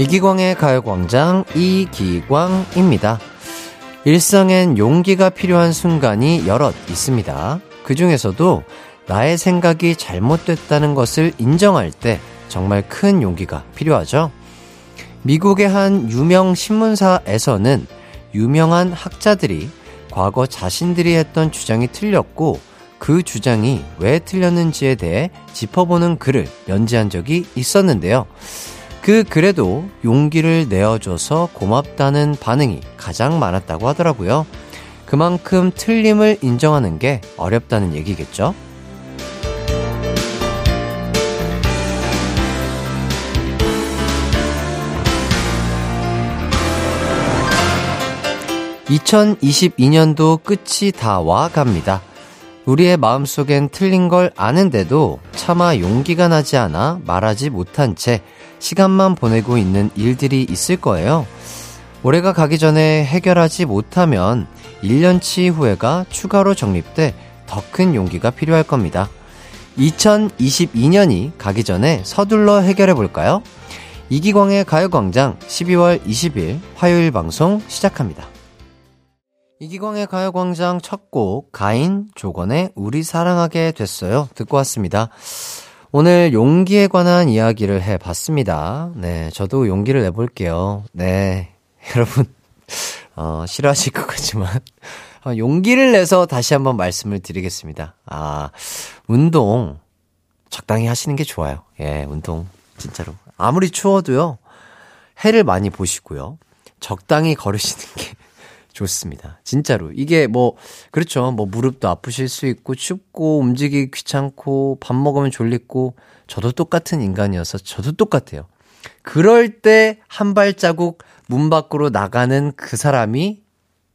이기광의 가요광장 이기광입니다. 일상엔 용기가 필요한 순간이 여럿 있습니다. 그 중에서도 나의 생각이 잘못됐다는 것을 인정할 때 정말 큰 용기가 필요하죠. 미국의 한 유명 신문사에서는 유명한 학자들이 과거 자신들이 했던 주장이 틀렸고 그 주장이 왜 틀렸는지에 대해 짚어보는 글을 연재한 적이 있었는데요. 그 글에도 용기를 내어줘서 고맙다는 반응이 가장 많았다고 하더라고요. 그만큼 틀림을 인정하는 게 어렵다는 얘기겠죠. 2022년도 끝이 다 와갑니다. 우리의 마음속엔 틀린 걸 아는데도 차마 용기가 나지 않아 말하지 못한 채 시간만 보내고 있는 일들이 있을 거예요. 올해가 가기 전에 해결하지 못하면 1년치 후회가 추가로 적립돼 더 큰 용기가 필요할 겁니다. 2022년이 가기 전에 서둘러 해결해볼까요? 이기광의 가요광장 12월 20일 화요일 방송 시작합니다. 이기광의 가요광장 첫 곡 가인 조건의 우리 사랑하게 됐어요 듣고 왔습니다. 오늘 용기에 관한 이야기를 해봤습니다. 네, 저도 용기를 내볼게요. 네, 여러분 싫어하실 것 같지만 용기를 내서 다시 한번 말씀을 드리겠습니다. 운동 적당히 하시는 게 좋아요. 예, 운동 진짜로 아무리 추워도요 해를 많이 보시고요 적당히 걸으시는 게 좋습니다. 진짜로. 이게 뭐, 그렇죠. 뭐, 무릎도 아프실 수 있고, 춥고, 움직이기 귀찮고, 밥 먹으면 졸리고, 저도 똑같은 인간이어서 저도 똑같아요. 그럴 때 한 발자국 문 밖으로 나가는 그 사람이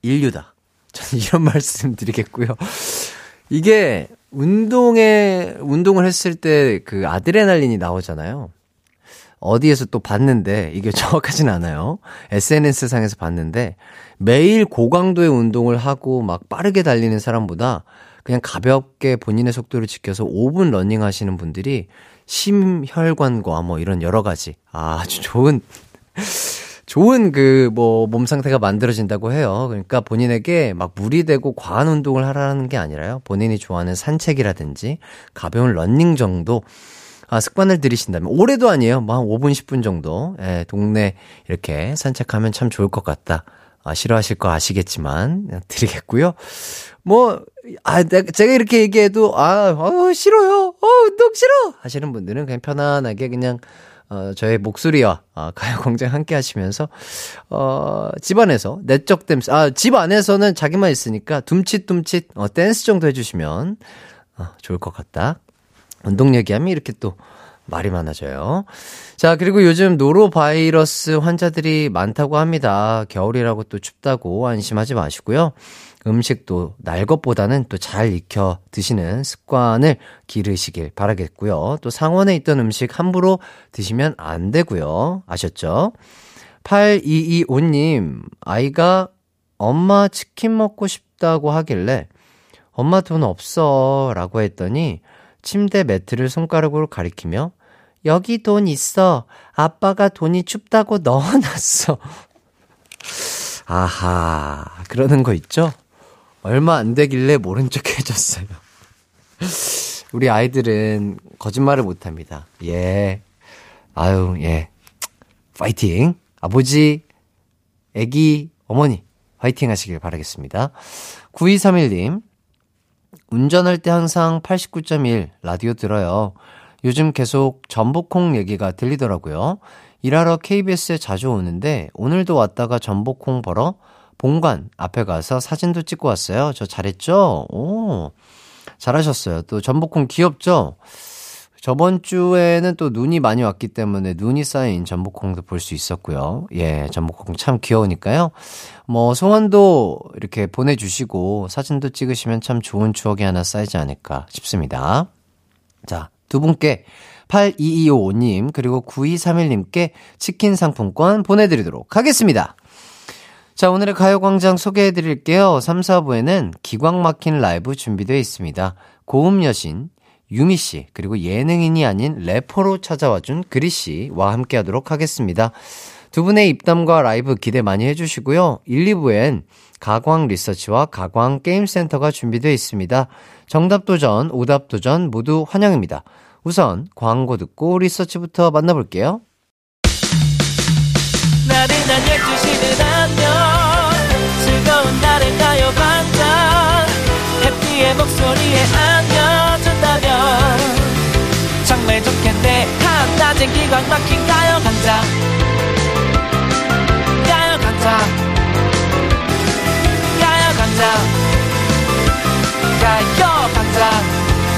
인류다. 저는 이런 말씀 드리겠고요. 이게 운동을 했을 때 그 아드레날린이 나오잖아요. 어디에서 또 봤는데 이게 정확하진 않아요. SNS상에서 봤는데 매일 고강도의 운동을 하고 막 빠르게 달리는 사람보다 그냥 가볍게 본인의 속도를 지켜서 5분 러닝 하시는 분들이 심혈관과 뭐 이런 여러 가지 아주 좋은 그 뭐 몸 상태가 만들어진다고 해요. 그러니까 본인에게 막 무리되고 과한 운동을 하라는 게 아니라요. 본인이 좋아하는 산책이라든지 가벼운 러닝 정도 습관을 들이신다면 올해도 아니에요. 뭐 한 5분 10분 정도 동네 이렇게 산책하면 참 좋을 것 같다. 싫어하실 거 아시겠지만 드리겠고요. 뭐 제가 이렇게 얘기해도 싫어요. 운동 싫어 하시는 분들은 그냥 편안하게 그냥 저의 목소리와 가요광장 함께 하시면서 집안에서 내적 댄스 집 안에서는 자기만 있으니까 둠칫둠칫 댄스 정도 해주시면 좋을 것 같다. 운동 얘기하면 이렇게 또 말이 많아져요. 자, 그리고 요즘 노로바이러스 환자들이 많다고 합니다. 겨울이라고 또 춥다고 안심하지 마시고요. 음식도 날 것보다는 또 잘 익혀 드시는 습관을 기르시길 바라겠고요. 또 상온에 있던 음식 함부로 드시면 안 되고요. 아셨죠? 8225님, 아이가 엄마 치킨 먹고 싶다고 하길래 엄마 돈 없어 라고 했더니 침대 매트를 손가락으로 가리키며 여기 돈 있어. 아빠가 돈이 춥다고 넣어놨어. 아하, 그러는 거 있죠? 얼마 안 되길래 모른 척 해줬어요. 우리 아이들은 거짓말을 못합니다. 예, 예, 파이팅. 아버지, 애기, 어머니 파이팅 하시길 바라겠습니다. 9231님, 운전할 때 항상 89.1 라디오 들어요. 요즘 계속 전복콩 얘기가 들리더라고요. 일하러 KBS에 자주 오는데 오늘도 왔다가 전복콩 보러 본관 앞에 가서 사진도 찍고 왔어요. 저 잘했죠? 오, 잘하셨어요. 또 전복콩 귀엽죠? 저번 주에는 또 눈이 많이 왔기 때문에 눈이 쌓인 전복콩도 볼 수 있었고요. 예, 전복콩 참 귀여우니까요. 뭐 소원도 이렇게 보내주시고 사진도 찍으시면 참 좋은 추억이 하나 쌓이지 않을까 싶습니다. 자, 두 분께 82255님 그리고 9231님께 치킨 상품권 보내드리도록 하겠습니다. 자, 오늘의 가요광장 소개해드릴게요. 3, 4부에는 기광 막힌 라이브 준비되어 있습니다. 고음 여신 유미씨 그리고 예능인이 아닌 래퍼로 찾아와준 그리씨와 함께하도록 하겠습니다. 두 분의 입담과 라이브 기대 많이 해주시고요. 1, 2부엔 가광 리서치와 가광 게임센터가 준비되어 있습니다. 정답도전, 오답도전 모두 환영입니다. 우선 광고 듣고 리서치부터 만나볼게요. 나른한 12시는 안녕 즐거운 날을 가요 반짝 해피의 목소리에 안겨준다면 정말 좋겠네 한낮엔 기광 막힌 가요 광장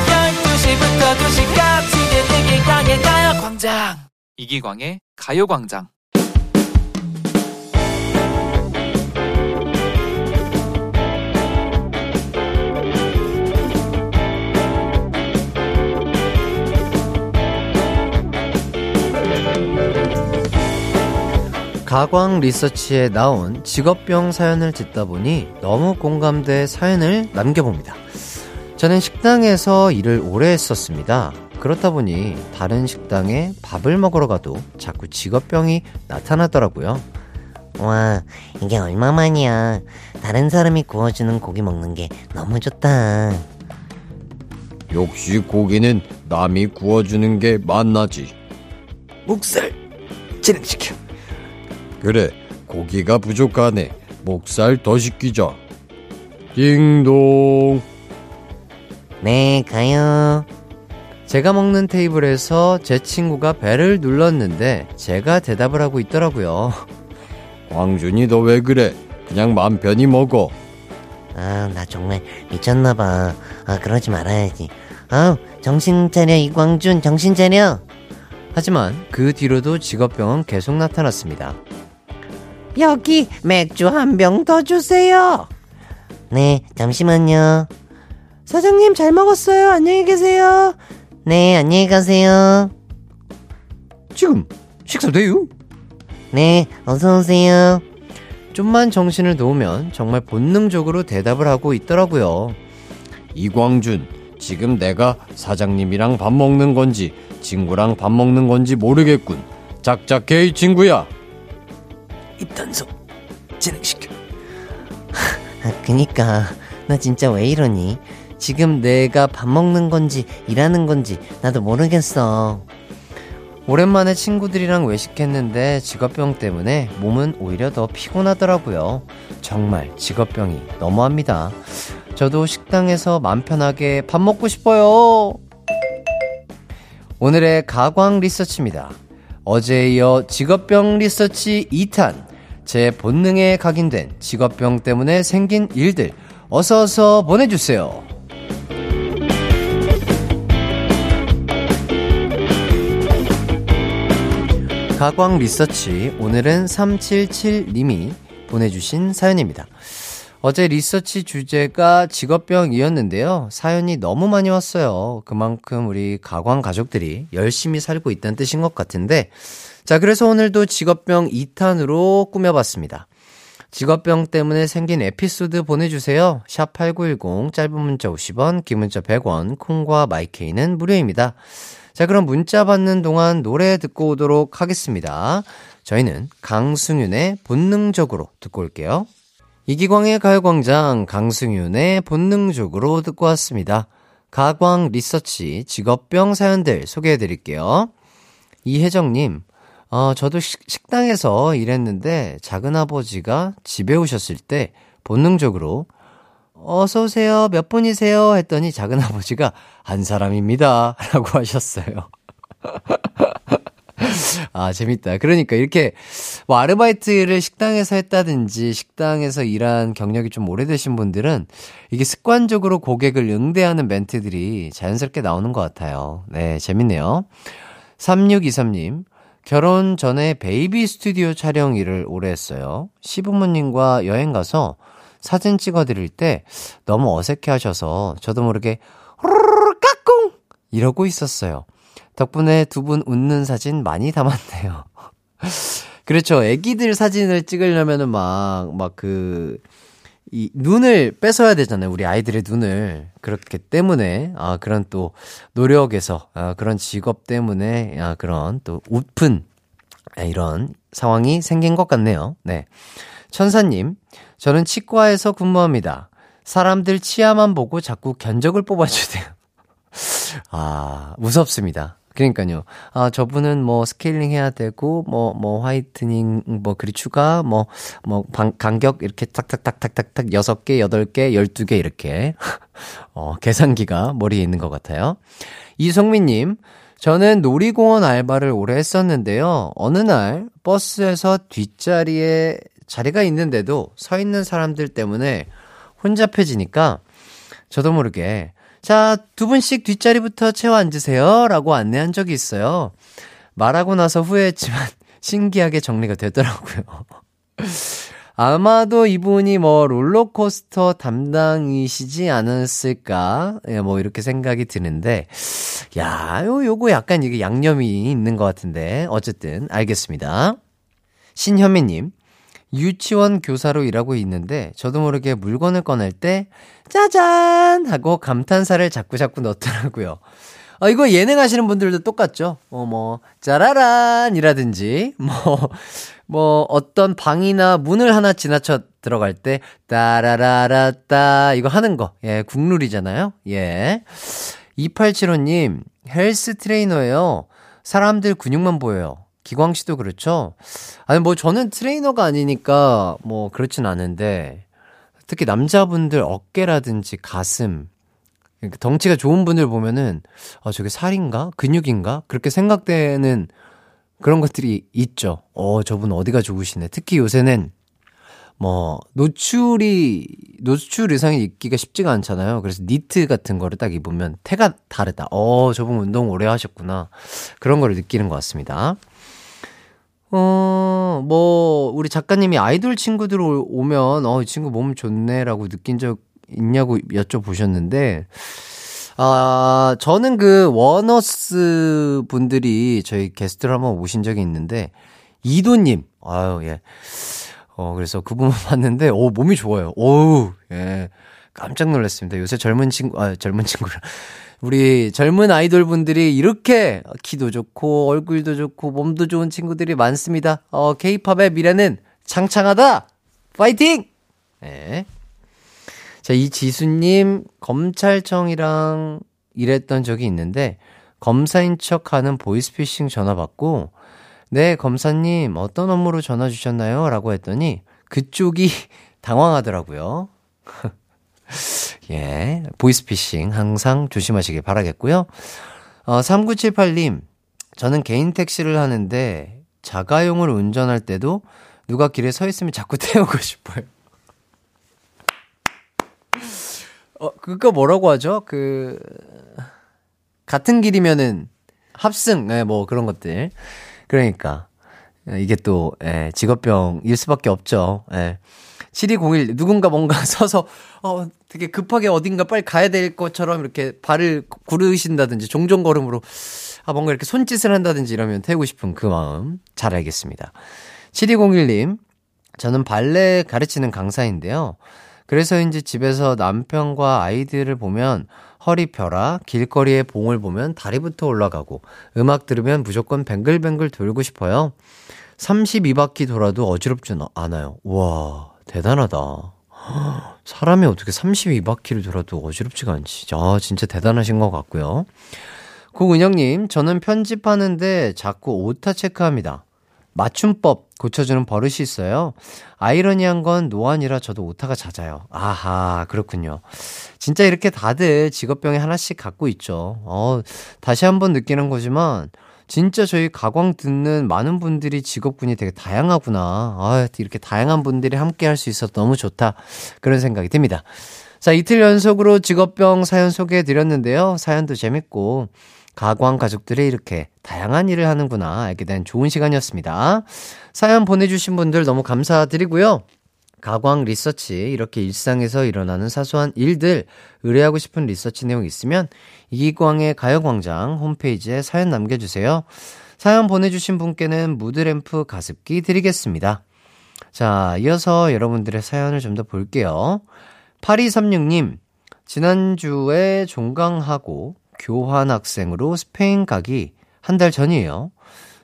12시부터 2시까지 이기광의 가요광장 이기광의 가요광장. 가광 리서치에 나온 직업병 사연을 듣다 보니 너무 공감돼 사연을 남겨봅니다. 저는 식당에서 일을 오래 했었습니다. 그렇다 보니 다른 식당에 밥을 먹으러 가도 자꾸 직업병이 나타나더라고요. 와, 이게 얼마만이야. 다른 사람이 구워주는 고기 먹는 게 너무 좋다. 역시 고기는 남이 구워주는 게 맛나지. 목살 진행시켜. 그래, 고기가 부족하네. 목살 더 시키자. 띵동. 네, 가요. 제가 먹는 테이블에서 제 친구가 벨을 눌렀는데 제가 대답을 하고 있더라고요. 광준이, 너 왜 그래? 그냥 마음 편히 먹어. 아, 나 정말 미쳤나봐. 아, 그러지 말아야지. 아, 정신 차려, 이광준. 정신 차려. 하지만 그 뒤로도 직업병은 계속 나타났습니다. 여기 맥주 한 병 더 주세요. 네, 잠시만요. 사장님 잘 먹었어요. 안녕히 계세요. 네, 안녕히 가세요. 지금 식사돼요? 네, 어서오세요. 좀만 정신을 놓으면 정말 본능적으로 대답을 하고 있더라고요. 이광준, 지금 내가 사장님이랑 밥 먹는 건지 친구랑 밥 먹는 건지 모르겠군. 작작해, 이 친구야. 입단속 진행시켜. 아, 그니까 나 진짜 왜 이러니. 지금 내가 밥 먹는 건지 일하는 건지 나도 모르겠어. 오랜만에 친구들이랑 외식했는데 직업병 때문에 몸은 오히려 더 피곤하더라고요. 정말 직업병이 너무합니다. 저도 식당에서 맘 편하게 밥 먹고 싶어요. 오늘의 가광 리서치입니다. 어제에 이어 직업병 리서치 2탄, 제 본능에 각인된 직업병 때문에 생긴 일들, 어서어서 보내주세요. 가광 리서치, 오늘은 377님이 보내주신 사연입니다. 어제 리서치 주제가 직업병이었는데요. 사연이 너무 많이 왔어요. 그만큼 우리 가광 가족들이 열심히 살고 있다는 뜻인 것 같은데, 자, 그래서 오늘도 직업병 2탄으로 꾸며봤습니다. 직업병 때문에 생긴 에피소드 보내주세요. 샵8910, 짧은 문자 50원, 긴 문자 100원, 콩과 마이케이는 무료입니다. 자, 그럼 문자 받는 동안 노래 듣고 오도록 하겠습니다. 저희는 강승윤의 본능적으로 듣고 올게요. 이기광의 가요광장, 강승윤의 본능적으로 듣고 왔습니다. 가광 리서치 직업병 사연들 소개해드릴게요. 이혜정님, 저도 식당에서 일했는데 작은아버지가 집에 오셨을 때 본능적으로 어서오세요, 몇 분이세요? 했더니 작은아버지가 한 사람입니다 라고 하셨어요. 아, 재밌다. 그러니까 이렇게 뭐 아르바이트를 식당에서 했다든지 식당에서 일한 경력이 좀 오래되신 분들은 이게 습관적으로 고객을 응대하는 멘트들이 자연스럽게 나오는 것 같아요. 네, 재밌네요. 3623님, 결혼 전에 베이비 스튜디오 촬영 일을 오래 했어요. 시부모님과 여행 가서 사진 찍어드릴 때 너무 어색해 하셔서 저도 모르게 호로로로 까꿍 이러고 있었어요. 덕분에 두 분 웃는 사진 많이 담았네요. 그렇죠. 애기들 사진을 찍으려면은 이 눈을 뺏어야 되잖아요. 우리 아이들의 눈을. 그렇기 때문에, 그런 또 노력에서, 그런 직업 때문에, 그런 또 웃픈 이런 상황이 생긴 것 같네요. 네. 천사님, 저는 치과에서 근무합니다. 사람들 치아만 보고 자꾸 견적을 뽑아주세요. 아, 무섭습니다. 그러니까요. 아, 저분은 뭐 스케일링 해야 되고, 뭐 화이트닝, 뭐 그리 추가, 간격 이렇게 탁탁탁탁탁탁 6개, 8개, 12개 이렇게. 계산기가 머리에 있는 것 같아요. 이성민님, 저는 놀이공원 알바를 오래 했었는데요. 어느 날 버스에서 뒷자리에 자리가 있는데도 서 있는 사람들 때문에 혼잡해지니까 저도 모르게 자, 2분씩 뒷자리부터 채워 앉으세요 라고 안내한 적이 있어요. 말하고 나서 후회했지만 신기하게 정리가 되더라고요. 아마도 이분이 뭐 롤러코스터 담당이시지 않았을까? 예, 뭐 이렇게 생각이 드는데, 야, 요거 약간 이게 양념이 있는 것 같은데, 어쨌든 알겠습니다. 신현미님, 유치원 교사로 일하고 있는데 저도 모르게 물건을 꺼낼 때 짜잔 하고 감탄사를 자꾸자꾸 넣더라고요. 아, 이거 예능하시는 분들도 똑같죠. 짜라란이라든지 어떤 방이나 문을 하나 지나쳐 들어갈 때 따라라라따 이거 하는 거. 예, 국룰이잖아요. 예. 2875님, 헬스 트레이너예요. 사람들 근육만 보여요. 기광 씨도 그렇죠? 아니, 뭐 저는 트레이너가 아니니까 뭐 그렇진 않은데, 특히 남자분들 어깨라든지 가슴, 덩치가 좋은 분들 보면은 저게 살인가? 근육인가? 그렇게 생각되는 그런 것들이 있죠. 저분 어디가 좋으시네. 특히 요새는 뭐 노출 의상이 입기가 쉽지가 않잖아요. 그래서 니트 같은 거를 딱 입으면 태가 다르다. 저분 운동 오래 하셨구나. 그런 거를 느끼는 것 같습니다. 우리 작가님이 아이돌 친구들 오면, 이 친구 몸 좋네라고 느낀 적 있냐고 여쭤보셨는데, 아, 저는 그 원어스 분들이 저희 게스트로 한번 오신 적이 있는데, 이도님, 아유, 예. 그래서 그분 봤는데, 몸이 좋아요. 오우, 예. 깜짝 놀랐습니다. 요새 젊은 친구라. 우리 젊은 아이돌 분들이 이렇게 키도 좋고 얼굴도 좋고 몸도 좋은 친구들이 많습니다. K-팝의 미래는 창창하다. 파이팅! 네. 자, 이 지수님, 검찰청이랑 일했던 적이 있는데 검사인 척하는 보이스피싱 전화 받고, 네, 검사님 어떤 업무로 전화 주셨나요? 라고 했더니 그쪽이 당황하더라고요. 예, 보이스피싱 항상 조심하시길 바라겠고요. 3978님, 저는 개인 택시를 하는데 자가용을 운전할 때도 누가 길에 서 있으면 자꾸 태우고 싶어요. 그거 뭐라고 하죠? 같은 길이면은 합승, 네, 뭐 그런 것들. 그러니까 이게 또 직업병일 수밖에 없죠. 예. 7201, 누군가 뭔가 서서 되게 급하게 어딘가 빨리 가야 될 것처럼 이렇게 발을 구르신다든지 종종걸음으로 뭔가 이렇게 손짓을 한다든지 이러면 태우고 싶은 그 마음 잘 알겠습니다. 7201님, 저는 발레 가르치는 강사인데요. 그래서인지 집에서 남편과 아이들을 보면 허리 펴라, 길거리에 봉을 보면 다리부터 올라가고, 음악 들으면 무조건 뱅글뱅글 돌고 싶어요. 32바퀴 돌아도 어지럽진 않아요. 와, 대단하다. 사람이 어떻게 32바퀴를 돌아도 어지럽지가 않지. 아, 진짜 대단하신 것 같고요. 고은영님, 저는 편집하는데 자꾸 오타 체크합니다. 맞춤법 고쳐주는 버릇이 있어요. 아이러니한 건 노안이라 저도 오타가 잦아요. 아하, 그렇군요. 진짜 이렇게 다들 직업병이 하나씩 갖고 있죠. 다시 한번 느끼는 거지만 진짜 저희 가광 듣는 많은 분들이 직업군이 되게 다양하구나. 아, 이렇게 다양한 분들이 함께 할 수 있어서 너무 좋다. 그런 생각이 듭니다. 자, 이틀 연속으로 직업병 사연 소개해드렸는데요. 사연도 재밌고 가광 가족들이 이렇게 다양한 일을 하는구나 알게 된 좋은 시간이었습니다. 사연 보내주신 분들 너무 감사드리고요. 가광 리서치, 이렇게 일상에서 일어나는 사소한 일들 의뢰하고 싶은 리서치 내용 있으면 이기광의 가요광장 홈페이지에 사연 남겨주세요. 사연 보내주신 분께는 무드램프 가습기 드리겠습니다. 자, 이어서 여러분들의 사연을 좀 더 볼게요. 8236님, 지난주에 종강하고 교환학생으로 스페인 가기 한 달 전이에요.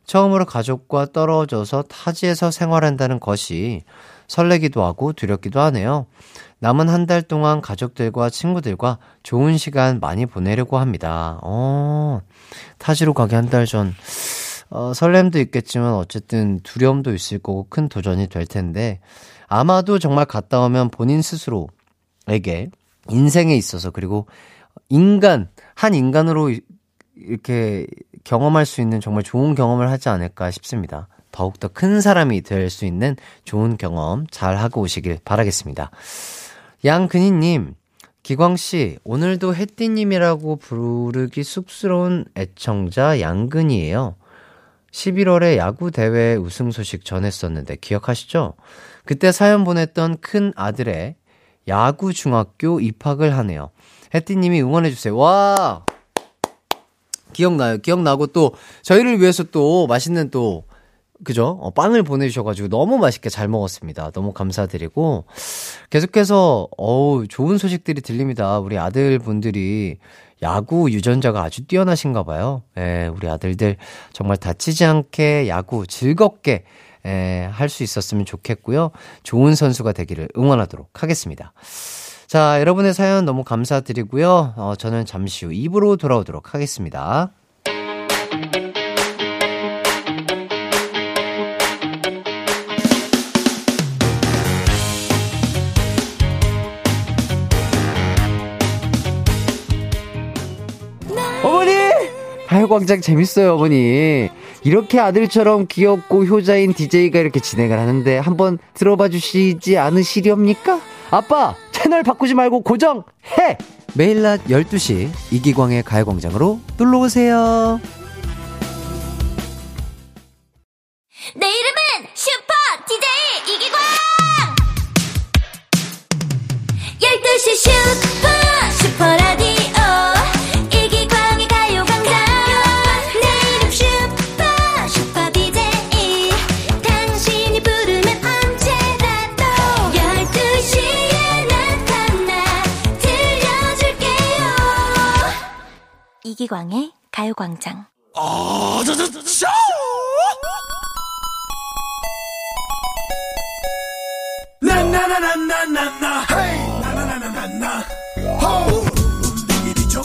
처음으로 가족과 떨어져서 타지에서 생활한다는 것이 설레기도 하고 두렵기도 하네요. 남은 한 달 동안 가족들과 친구들과 좋은 시간 많이 보내려고 합니다. 타지로 가기 한 달 전 설렘도 있겠지만 어쨌든 두려움도 있을 거고 큰 도전이 될 텐데 아마도 정말 갔다 오면 본인 스스로에게 인생에 있어서 그리고 한 인간으로 이렇게 경험할 수 있는 정말 좋은 경험을 하지 않을까 싶습니다. 더욱더 큰 사람이 될 수 있는 좋은 경험 잘 하고 오시길 바라겠습니다. 양근희님, 기광씨, 오늘도 햇띠님이라고 부르기 쑥스러운 애청자 양근희예요. 11월에 야구대회 우승 소식 전했었는데 기억하시죠? 그때 사연 보냈던 큰 아들의 야구중학교 입학을 하네요. 혜띠님이 응원해주세요. 와! 기억나요. 기억나고 또 저희를 위해서 또 맛있는 또 그죠? 빵을 보내주셔가지고 너무 맛있게 잘 먹었습니다. 너무 감사드리고 계속해서 좋은 소식들이 들립니다. 우리 아들분들이 야구 유전자가 아주 뛰어나신가 봐요. 예, 우리 아들들 정말 다치지 않게 야구 즐겁게 할 수 있었으면 좋겠고요. 좋은 선수가 되기를 응원하도록 하겠습니다. 자, 여러분의 사연 너무 감사드리고요. 저는 잠시 후 2부로 돌아오도록 하겠습니다. 광장 재밌어요, 어머니. 이렇게 아들처럼 귀엽고 효자인 DJ가 이렇게 진행을 하는데 한번 들어봐 주시지 않으시렵니까? 아빠, 채널 바꾸지 말고 고정해! 매일 낮 12시 이기광의 가요광장으로 놀러오세요. 내 이름은 슈퍼 DJ 이기광! 12시 슈퍼라디오 이기광의 가요광장.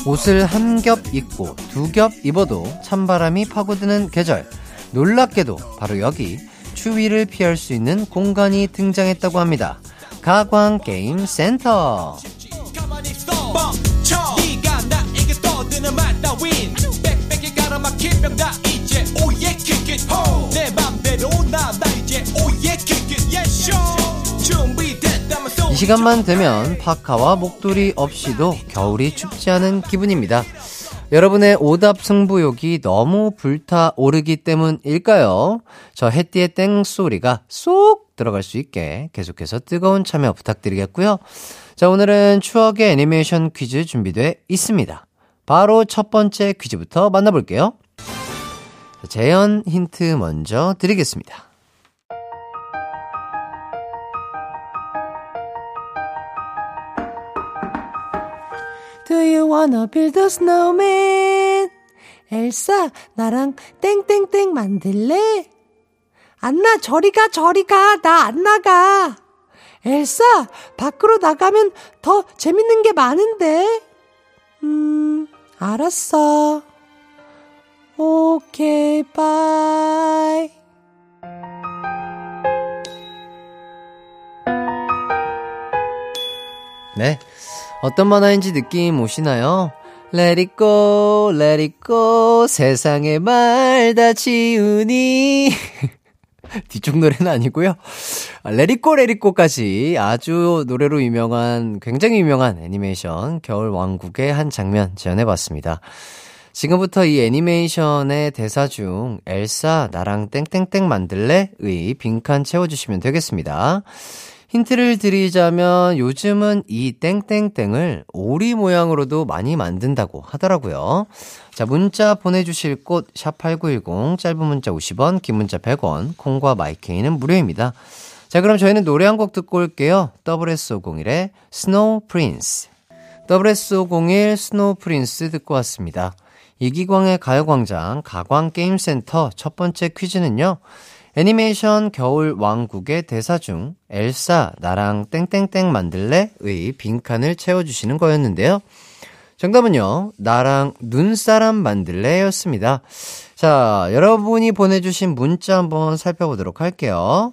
옷을 한 겹 입고 두 겹 입어도 찬바람이 파고드는 계절. 놀랍게도 바로 여기 추위를 피할 수 있는 공간이 등장했다고 합니다. 가광 게임 센터. 이 시간만 되면 파카와 목도리 없이도 겨울이 춥지 않은 기분입니다. 여러분의 오답 승부욕이 너무 불타오르기 때문일까요? 저 햇띠의 땡소리가 쏙 들어갈 수 있게 계속해서 뜨거운 참여 부탁드리겠고요. 자, 오늘은 추억의 애니메이션 퀴즈 준비돼 있습니다. 바로 첫 번째 퀴즈부터 만나볼게요. 재현 힌트 먼저 드리겠습니다. Do you wanna build a snowman? 엘사, 나랑 땡땡땡 만들래? 안나, 저리가. 나 안 나가. 엘사, 밖으로 나가면 더 재밌는 게 많은데. 알았어. 오케이, 바이. 네, 어떤 만화인지 느낌 오시나요? Let it go, let it go, 세상의 말 다 지우니. 뒤쪽 노래는 아니고요. 레리꼬 레리꼬까지 아주 노래로 유명한, 굉장히 유명한 애니메이션 겨울왕국의 한 장면 재현해봤습니다. 지금부터 이 애니메이션의 대사 중 엘사 나랑 땡땡땡 만들래의 빈칸 채워주시면 되겠습니다. 힌트를 드리자면 요즘은 이 땡땡땡을 오리 모양으로도 많이 만든다고 하더라고요. 자, 문자 보내주실 곳 샵8910, 짧은 문자 50원, 긴 문자 100원, 콩과 마이케이는 무료입니다. 자, 그럼 저희는 노래 한 곡 듣고 올게요. SS501의 스노우 프린스. SS501 스노우 프린스 듣고 왔습니다. 이기광의 가요광장 가광게임센터 첫 번째 퀴즈는요. 애니메이션 겨울왕국의 대사 중 엘사 나랑 땡땡땡 만들래의 빈칸을 채워주시는 거였는데요. 정답은요. 나랑 눈사람 만들래였습니다. 자, 여러분이 보내주신 문자 한번 살펴보도록 할게요.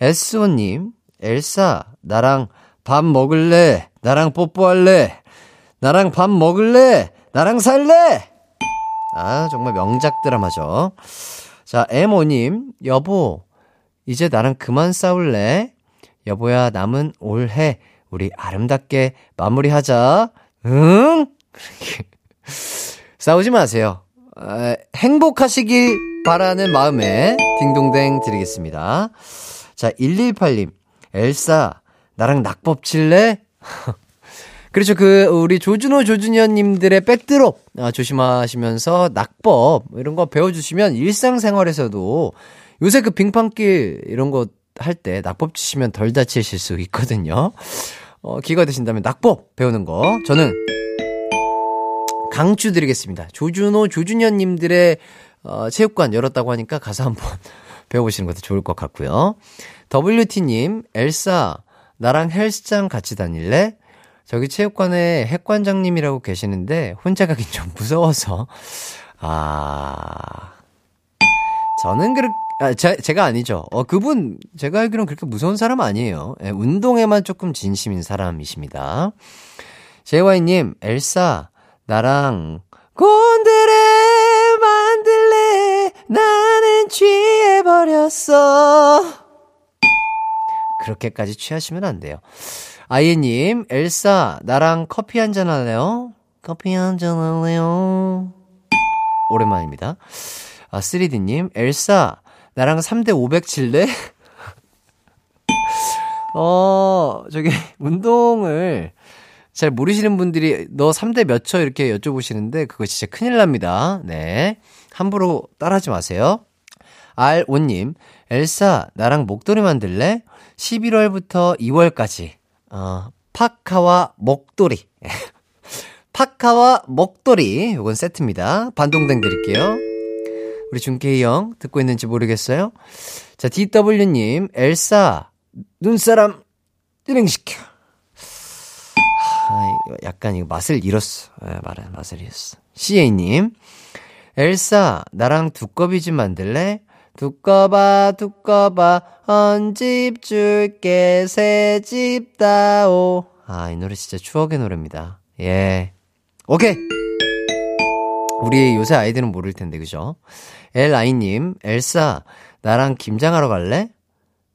S5님, 엘사 나랑 밥 먹을래? 나랑 뽀뽀할래? 나랑 밥 먹을래? 나랑 살래? 아, 정말 명작 드라마죠. 자, M5님, 여보, 이제 나랑 그만 싸울래? 여보야, 남은 올해 우리 아름답게 마무리하자. 응? 싸우지 마세요. 행복하시길 바라는 마음에 딩동댕 드리겠습니다. 자, 118님, 엘사, 나랑 낙법 칠래? 그렇죠. 우리 조준현님들의 백드롭, 조심하시면서 낙법, 이런 거 배워주시면 일상생활에서도 요새 그 빙판길 이런 거 할 때 낙법 치시면 덜 다치실 수 있거든요. 기회가 되신다면 낙법 배우는 거, 저는 강추드리겠습니다. 조준현님들의 체육관 열었다고 하니까 가서 한번 배워보시는 것도 좋을 것 같고요. WT님, 엘사, 나랑 헬스장 같이 다닐래? 저기 체육관에 핵관장님이라고 계시는데 혼자 가긴 좀 무서워서. 제가 아니죠. 그분 제가 알기로는 그렇게 무서운 사람 아니에요. 예, 운동에만 조금 진심인 사람이십니다. JY님, 엘사, 나랑 곤드레 만들래? 나는 취해버렸어. 그렇게까지 취하시면 안 돼요. 아예님, 엘사, 나랑 커피 한잔 할래요? 커피 한잔 할래요? 오랜만입니다. 3D님, 엘사, 나랑 3대 500 칠래? 운동을 잘 모르시는 분들이 너 3대 몇 쳐? 이렇게 여쭤보시는데 그거 진짜 큰일 납니다. 네. 함부로 따라하지 마세요. R5님, 엘사, 나랑 목도리 만들래? 11월부터 2월까지. 파카와 목도리. 파카와 목도리. 요건 세트입니다. 반동댕 드릴게요. 우리 준케이 형, 듣고 있는지 모르겠어요? 자, DW님, 엘사, 눈사람, 일행시켜. 약간 이거 맛을 잃었어. 맛을 잃었어. CA님, 엘사, 나랑 두꺼비집 만들래? 두꺼봐 두꺼봐 헌집 줄게 새집 다오. 이 노래 진짜 추억의 노래입니다. 예, 오케이. 우리 요새 아이들은 모를 텐데, 그죠? 엘아이님, 엘사, 나랑 김장하러 갈래?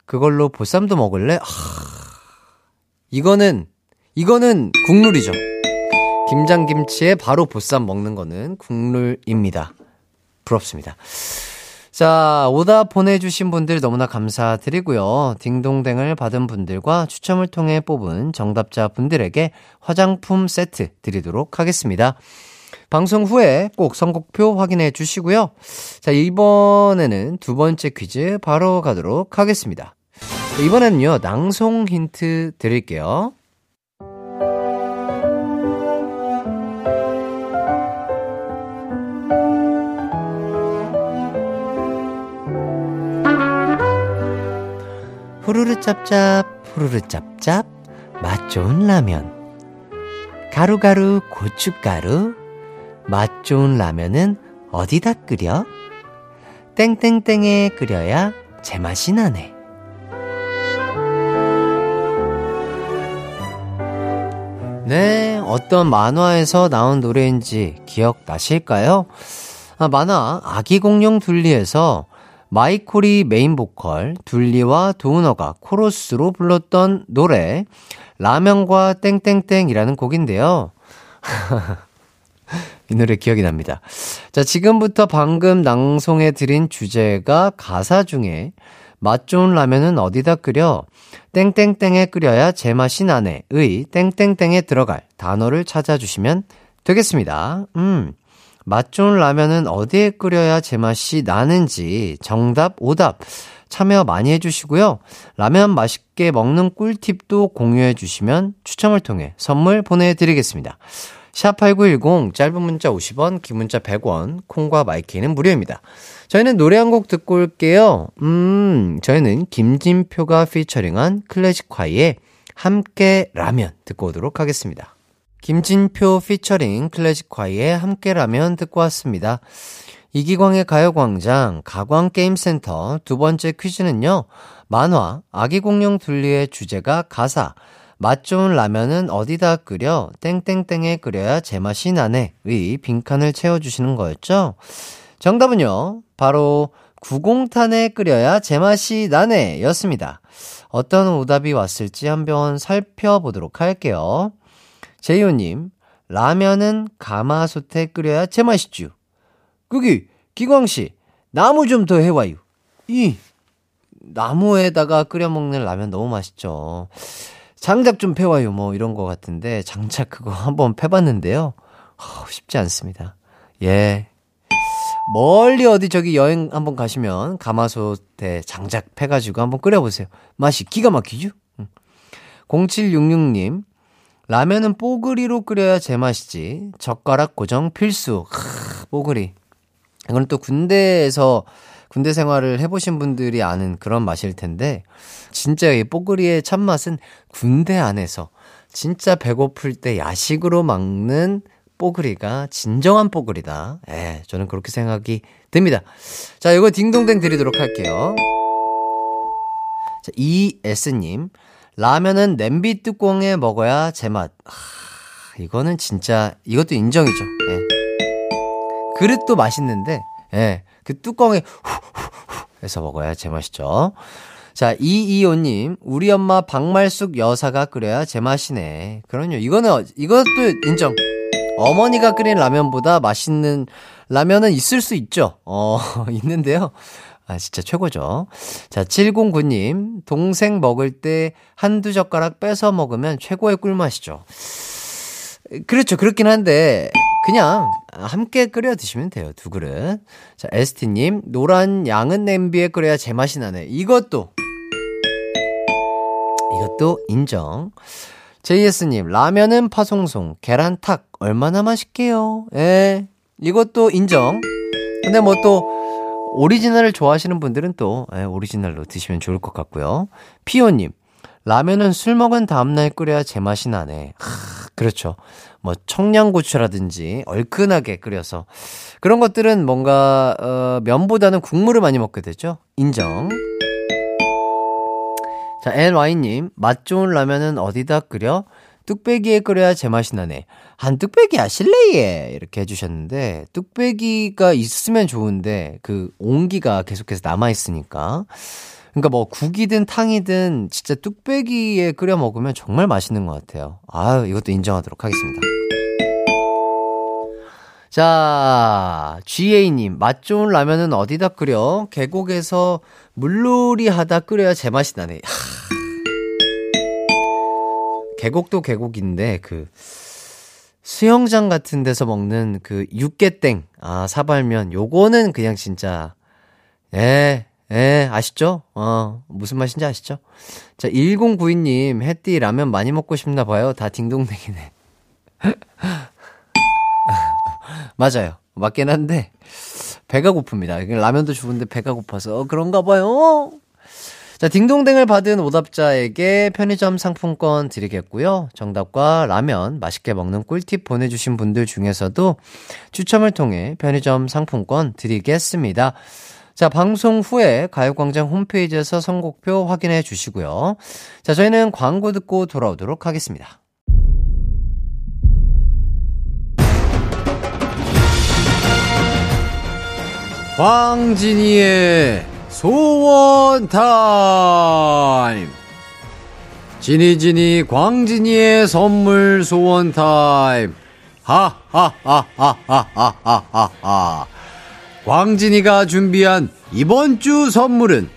그걸로 보쌈도 먹을래? 이거는 국룰이죠. 김장김치에 바로 보쌈 먹는 거는 국룰입니다. 부럽습니다. 자, 오답 보내주신 분들 너무나 감사드리고요. 딩동댕을 받은 분들과 추첨을 통해 뽑은 정답자 분들에게 화장품 세트 드리도록 하겠습니다. 방송 후에 꼭 선곡표 확인해 주시고요. 자, 이번에는 두 번째 퀴즈 바로 가도록 하겠습니다. 이번에는요, 낭송 힌트 드릴게요. 후루루 짭짭 후루루 짭짭 맛 좋은 라면. 가루가루 고춧가루 맛 좋은 라면은 어디다 끓여? 땡땡땡에 끓여야 제맛이 나네. 네, 어떤 만화에서 나온 노래인지 기억나실까요? 만화 아기 공룡 둘리에서 마이콜이 메인보컬, 둘리와 도은어가 코러스로 불렀던 노래 라면과 땡땡땡이라는 곡인데요. 이 노래 기억이 납니다. 자, 지금부터 방금 낭송해 드린 주제가 가사 중에 맛 좋은 라면은 어디다 끓여? 땡땡땡에 끓여야 제맛이 나네의 땡땡땡에 들어갈 단어를 찾아주시면 되겠습니다. 맛 좋은 라면은 어디에 끓여야 제맛이 나는지 정답, 오답 참여 많이 해주시고요. 라면 맛있게 먹는 꿀팁도 공유해주시면 추첨을 통해 선물 보내드리겠습니다. #8910 짧은 문자 50원, 긴 문자 100원, 콩과 마이키는 무료입니다. 저희는 노래 한 곡 듣고 올게요. 저희는 김진표가 피처링한 클래식화의 함께 라면 듣고 오도록 하겠습니다. 김진표 피처링 클래식화의 함께 라면 듣고 왔습니다. 이기광의 가요광장 가광게임센터 두 번째 퀴즈는요. 만화 아기공룡 둘리의 주제가 가사 맛 좋은 라면은 어디다 끓여 땡땡땡에 끓여야 제맛이 나네의 빈칸을 채워주시는 거였죠. 정답은요. 바로 구공탄에 끓여야 제맛이 나네 였습니다. 어떤 오답이 왔을지 한번 살펴보도록 할게요. 제이호님, 라면은 가마솥에 끓여야 제맛이죠. 그게 기광씨 나무 좀 더 해와요. 이 나무에다가 끓여 먹는 라면 너무 맛있죠. 장작 좀 패와요 뭐 이런 거 같은데 장작 그거 한번 패봤는데요. 쉽지 않습니다. 예, 멀리 어디 저기 여행 한번 가시면 가마솥에 장작 패가지고 한번 끓여보세요. 맛이 기가 막히죠. 0766님, 라면은 뽀글이로 끓여야 제맛이지 젓가락 고정 필수. 뽀글이 이건 또 군대에서 군대 생활을 해보신 분들이 아는 그런 맛일 텐데, 진짜 이 뽀글이의 참맛은 군대 안에서 진짜 배고플 때 야식으로 먹는 뽀글이가 진정한 뽀글이다. 예, 저는 그렇게 생각이 듭니다. 자, 이거 딩동댕 드리도록 할게요. 자, ES님, 라면은 냄비 뚜껑에 먹어야 제맛. 이거는 진짜 이것도 인정이죠. 예. 그릇도 맛있는데, 예, 그 뚜껑에 후후후 해서 먹어야 제맛이죠. 자, 225님, 우리 엄마 박말숙 여사가 끓여야 제맛이네. 그럼요. 이거는, 이것도 인정. 어머니가 끓인 라면보다 맛있는 라면은 있을 수 있죠. 있는데요. 아, 진짜 최고죠. 자, 709님, 동생 먹을 때 한두 젓가락 빼서 먹으면 최고의 꿀맛이죠. 그렇죠. 그렇긴 한데, 그냥 함께 끓여 드시면 돼요. 두 그릇. 자, 에스티님, 노란 양은 냄비에 끓여야 제맛이 나네. 이것도 인정. JS님, 라면은 파송송, 계란탁 얼마나 맛있게요. 예, 이것도 인정. 근데 뭐 또 오리지널을 좋아하시는 분들은 또 오리지널로 드시면 좋을 것 같고요. 피오님, 라면은 술 먹은 다음날 끓여야 제맛이 나네. 그렇죠. 뭐 청양고추라든지 얼큰하게 끓여서 그런 것들은 뭔가 면보다는 국물을 많이 먹게 되죠. 인정. 자, NY님, 맛 좋은 라면은 어디다 끓여? 뚝배기에 끓여야 제맛이 나네. 한 뚝배기 아실래예? 이렇게 해주셨는데, 뚝배기가 있으면 좋은데 그 온기가 계속해서 남아있으니까, 그러니까 뭐 국이든 탕이든 진짜 뚝배기에 끓여 먹으면 정말 맛있는 것 같아요. 아유, 이것도 인정하도록 하겠습니다. 자, GA님, 맛 좋은 라면은 어디다 끓여? 계곡에서 물놀이 하다 끓여야 제맛이 나네. 계곡도 계곡인데 그 수영장 같은 데서 먹는 그 육개땡, 사발면, 요거는 그냥 진짜, 예, 아시죠? 무슨 맛인지 아시죠? 자, 1092님, 햇띠 라면 많이 먹고 싶나 봐요. 다 딩동댕이네. 맞아요. 맞긴 한데, 배가 고픕니다. 라면도 좋은데 배가 고파서 그런가 봐요. 자, 딩동댕을 받은 오답자에게 편의점 상품권 드리겠고요. 정답과 라면, 맛있게 먹는 꿀팁 보내주신 분들 중에서도 추첨을 통해 편의점 상품권 드리겠습니다. 자, 방송 후에 가요광장 홈페이지에서 선곡표 확인해 주시고요. 자, 저희는 광고 듣고 돌아오도록 하겠습니다. 황진이의 소원 타임. 지니지니 광진이의 선물 소원 타임. 하하하하하하하하. 광진이가 준비한 이번 주 선물은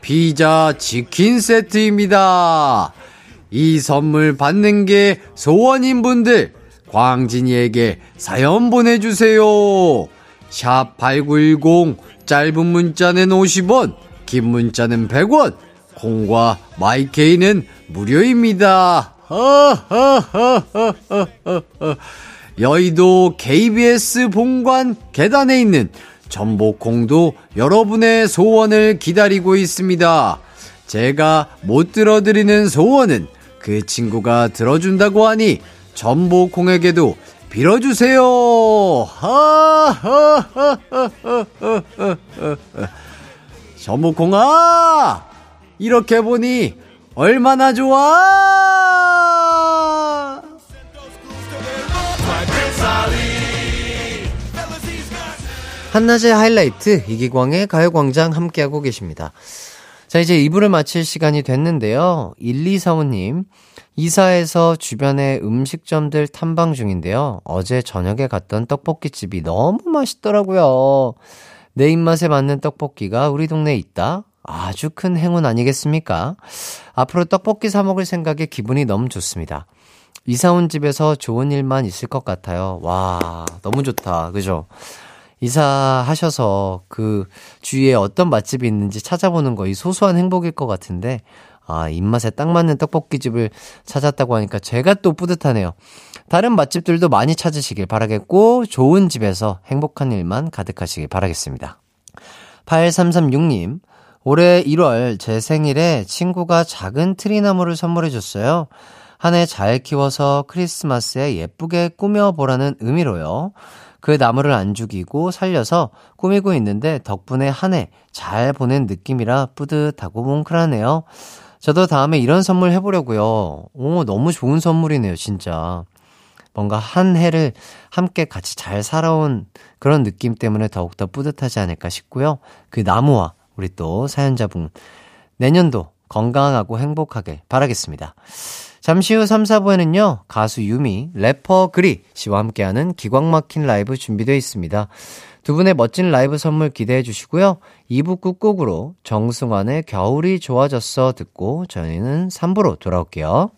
피자 치킨 세트입니다. 이 선물 받는 게 소원인 분들, 광진이에게 사연 보내주세요. 샵8910, 짧은 문자는 50원, 긴 문자는 100원, 콩과 마이케이는 무료입니다. 여의도 KBS 본관 계단에 있는 전복콩도 여러분의 소원을 기다리고 있습니다. 제가 못 들어드리는 소원은 그 친구가 들어준다고 하니 전복콩에게도 빌어주세요. 전복콩아, 이렇게 보니 얼마나 좋아. 한낮의 하이라이트, 이기광의 가요광장 함께하고 계십니다. 자, 이제 2부를 마칠 시간이 됐는데요. 1245님, 이사해서 주변의 음식점들 탐방 중인데요, 어제 저녁에 갔던 떡볶이집이 너무 맛있더라고요. 내 입맛에 맞는 떡볶이가 우리 동네에 있다? 아주 큰 행운 아니겠습니까? 앞으로 떡볶이 사 먹을 생각에 기분이 너무 좋습니다. 이사 온 집에서 좋은 일만 있을 것 같아요. 와, 너무 좋다. 그죠? 이사하셔서 그 주위에 어떤 맛집이 있는지 찾아보는 거, 이 소소한 행복일 것 같은데, 아, 입맛에 딱 맞는 떡볶이집을 찾았다고 하니까 제가 또 뿌듯하네요. 다른 맛집들도 많이 찾으시길 바라겠고, 좋은 집에서 행복한 일만 가득하시길 바라겠습니다. 8336님, 올해 1월 제 생일에 친구가 작은 트리나무를 선물해줬어요. 한 해 잘 키워서 크리스마스에 예쁘게 꾸며보라는 의미로요. 그 나무를 안 죽이고 살려서 꾸미고 있는데 덕분에 한 해 잘 보낸 느낌이라 뿌듯하고 뭉클하네요. 저도 다음에 이런 선물 해보려고요. 오, 너무 좋은 선물이네요, 진짜. 뭔가 한 해를 함께 같이 잘 살아온 그런 느낌 때문에 더욱더 뿌듯하지 않을까 싶고요. 그 나무와 우리 또 사연자분, 내년도 건강하고 행복하게 바라겠습니다. 잠시 후 3, 4부에는요, 가수 유미, 래퍼 그리 씨와 함께하는 기광 막힌 라이브 준비되어 있습니다. 두 분의 멋진 라이브 선물 기대해 주시고요. 2부 끝곡으로 정승환의 겨울이 좋아졌어 듣고 저희는 3부로 돌아올게요.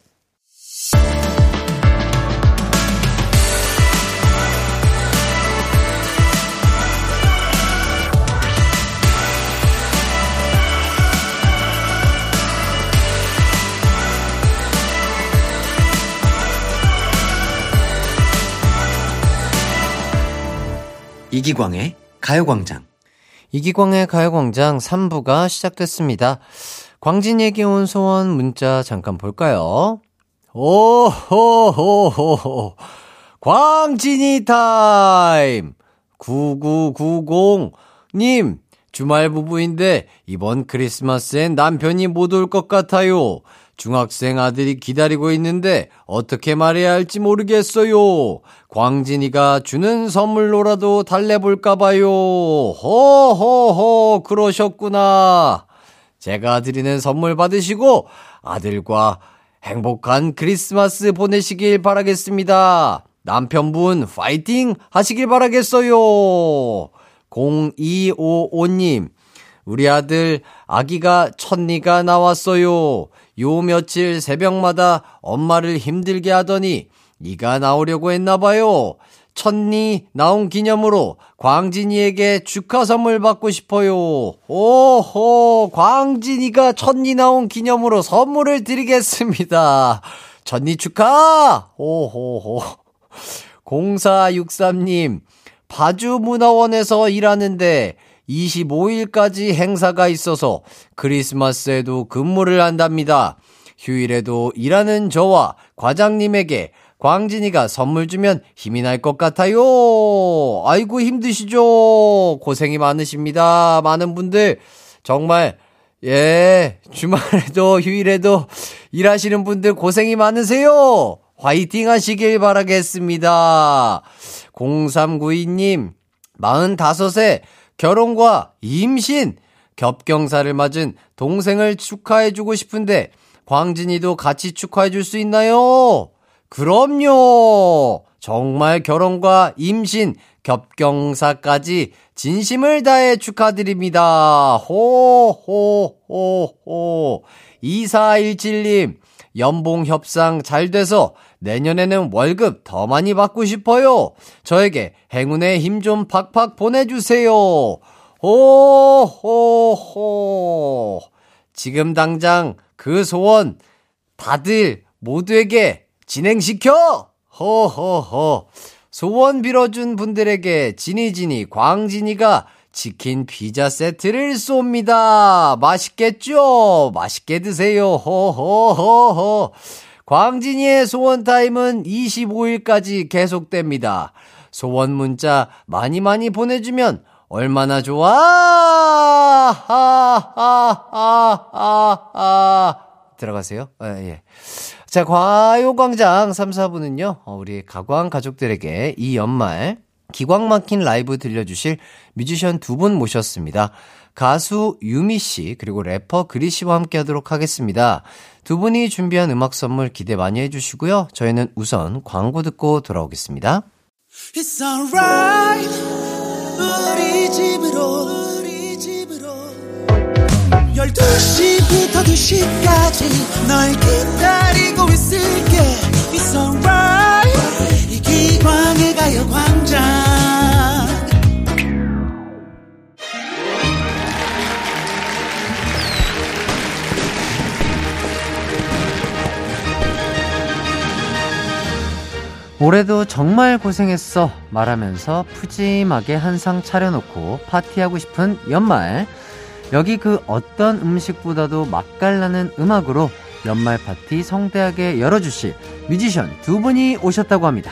이기광의 가요광장. 이기광의 가요광장 3부가 시작됐습니다. 광진에게 온 소원 문자 잠깐 볼까요? 오호호호, 광진이 타임. 9990님, 주말 부부인데 이번 크리스마스엔 남편이 못 올 것 같아요. 중학생 아들이 기다리고 있는데 어떻게 말해야 할지 모르겠어요. 광진이가 주는 선물로라도 달래볼까봐요. 허허허, 그러셨구나. 제가 드리는 선물 받으시고 아들과 행복한 크리스마스 보내시길 바라겠습니다. 남편분 파이팅 하시길 바라겠어요. 0255님, 우리 아들 아기가 천리가 나왔어요. 요 며칠 새벽마다 엄마를 힘들게 하더니 니가 나오려고 했나봐요. 천리 나온 기념으로 광진이에게 축하 선물 받고 싶어요. 오호, 광진이가 천리 나온 기념으로 선물을 드리겠습니다. 천리 축하! 오호호. 0463님, 파주문화원에서 일하는데 25일까지 행사가 있어서 크리스마스에도 근무를 한답니다. 휴일에도 일하는 저와 과장님에게 광진이가 선물 주면 힘이 날 것 같아요. 아이고, 힘드시죠? 고생이 많으십니다. 많은 분들 정말, 예, 주말에도 휴일에도 일하시는 분들 고생이 많으세요. 화이팅 하시길 바라겠습니다. 0392님, 45세 결혼과 임신, 겹경사를 맞은 동생을 축하해주고 싶은데 광진이도 같이 축하해줄 수 있나요? 그럼요. 정말 결혼과 임신, 겹경사까지 진심을 다해 축하드립니다. 호호호호. 2417님, 연봉 협상 잘 돼서 내년에는 월급 더 많이 받고 싶어요. 저에게 행운의 힘 좀 팍팍 보내주세요. 호호호. 지금 당장 그 소원 다들 모두에게 진행시켜. 호호호. 소원 빌어준 분들에게 지니지니 광진이가 치킨 피자 세트를 쏩니다. 맛있겠죠? 맛있게 드세요. 호호호호. 광진이의 소원 타임은 25일까지 계속됩니다. 소원 문자 많이 많이 보내주면 얼마나 좋아! 들어가세요. 아, 예. 자, 과요광장 3, 4부는요, 우리 가광 가족들에게 이 연말 기광 막힌 라이브 들려주실 뮤지션 두 분 모셨습니다. 가수 유미 씨 그리고 래퍼 그리 씨와 함께 하도록 하겠습니다. 두 분이 준비한 음악 선물 기대 많이 해주시고요. 저희는 우선 광고 듣고 돌아오겠습니다. It's alright. 우리 집으로. 12시부터 2시까지 널 기다리고 있을게. It's alright. 이기광의 가요광장. 올해도 정말 고생했어 말하면서 푸짐하게 한 상 차려놓고 파티하고 싶은 연말. 여기 그 어떤 음식보다도 맛깔나는 음악으로 연말 파티 성대하게 열어주실 뮤지션 두 분이 오셨다고 합니다.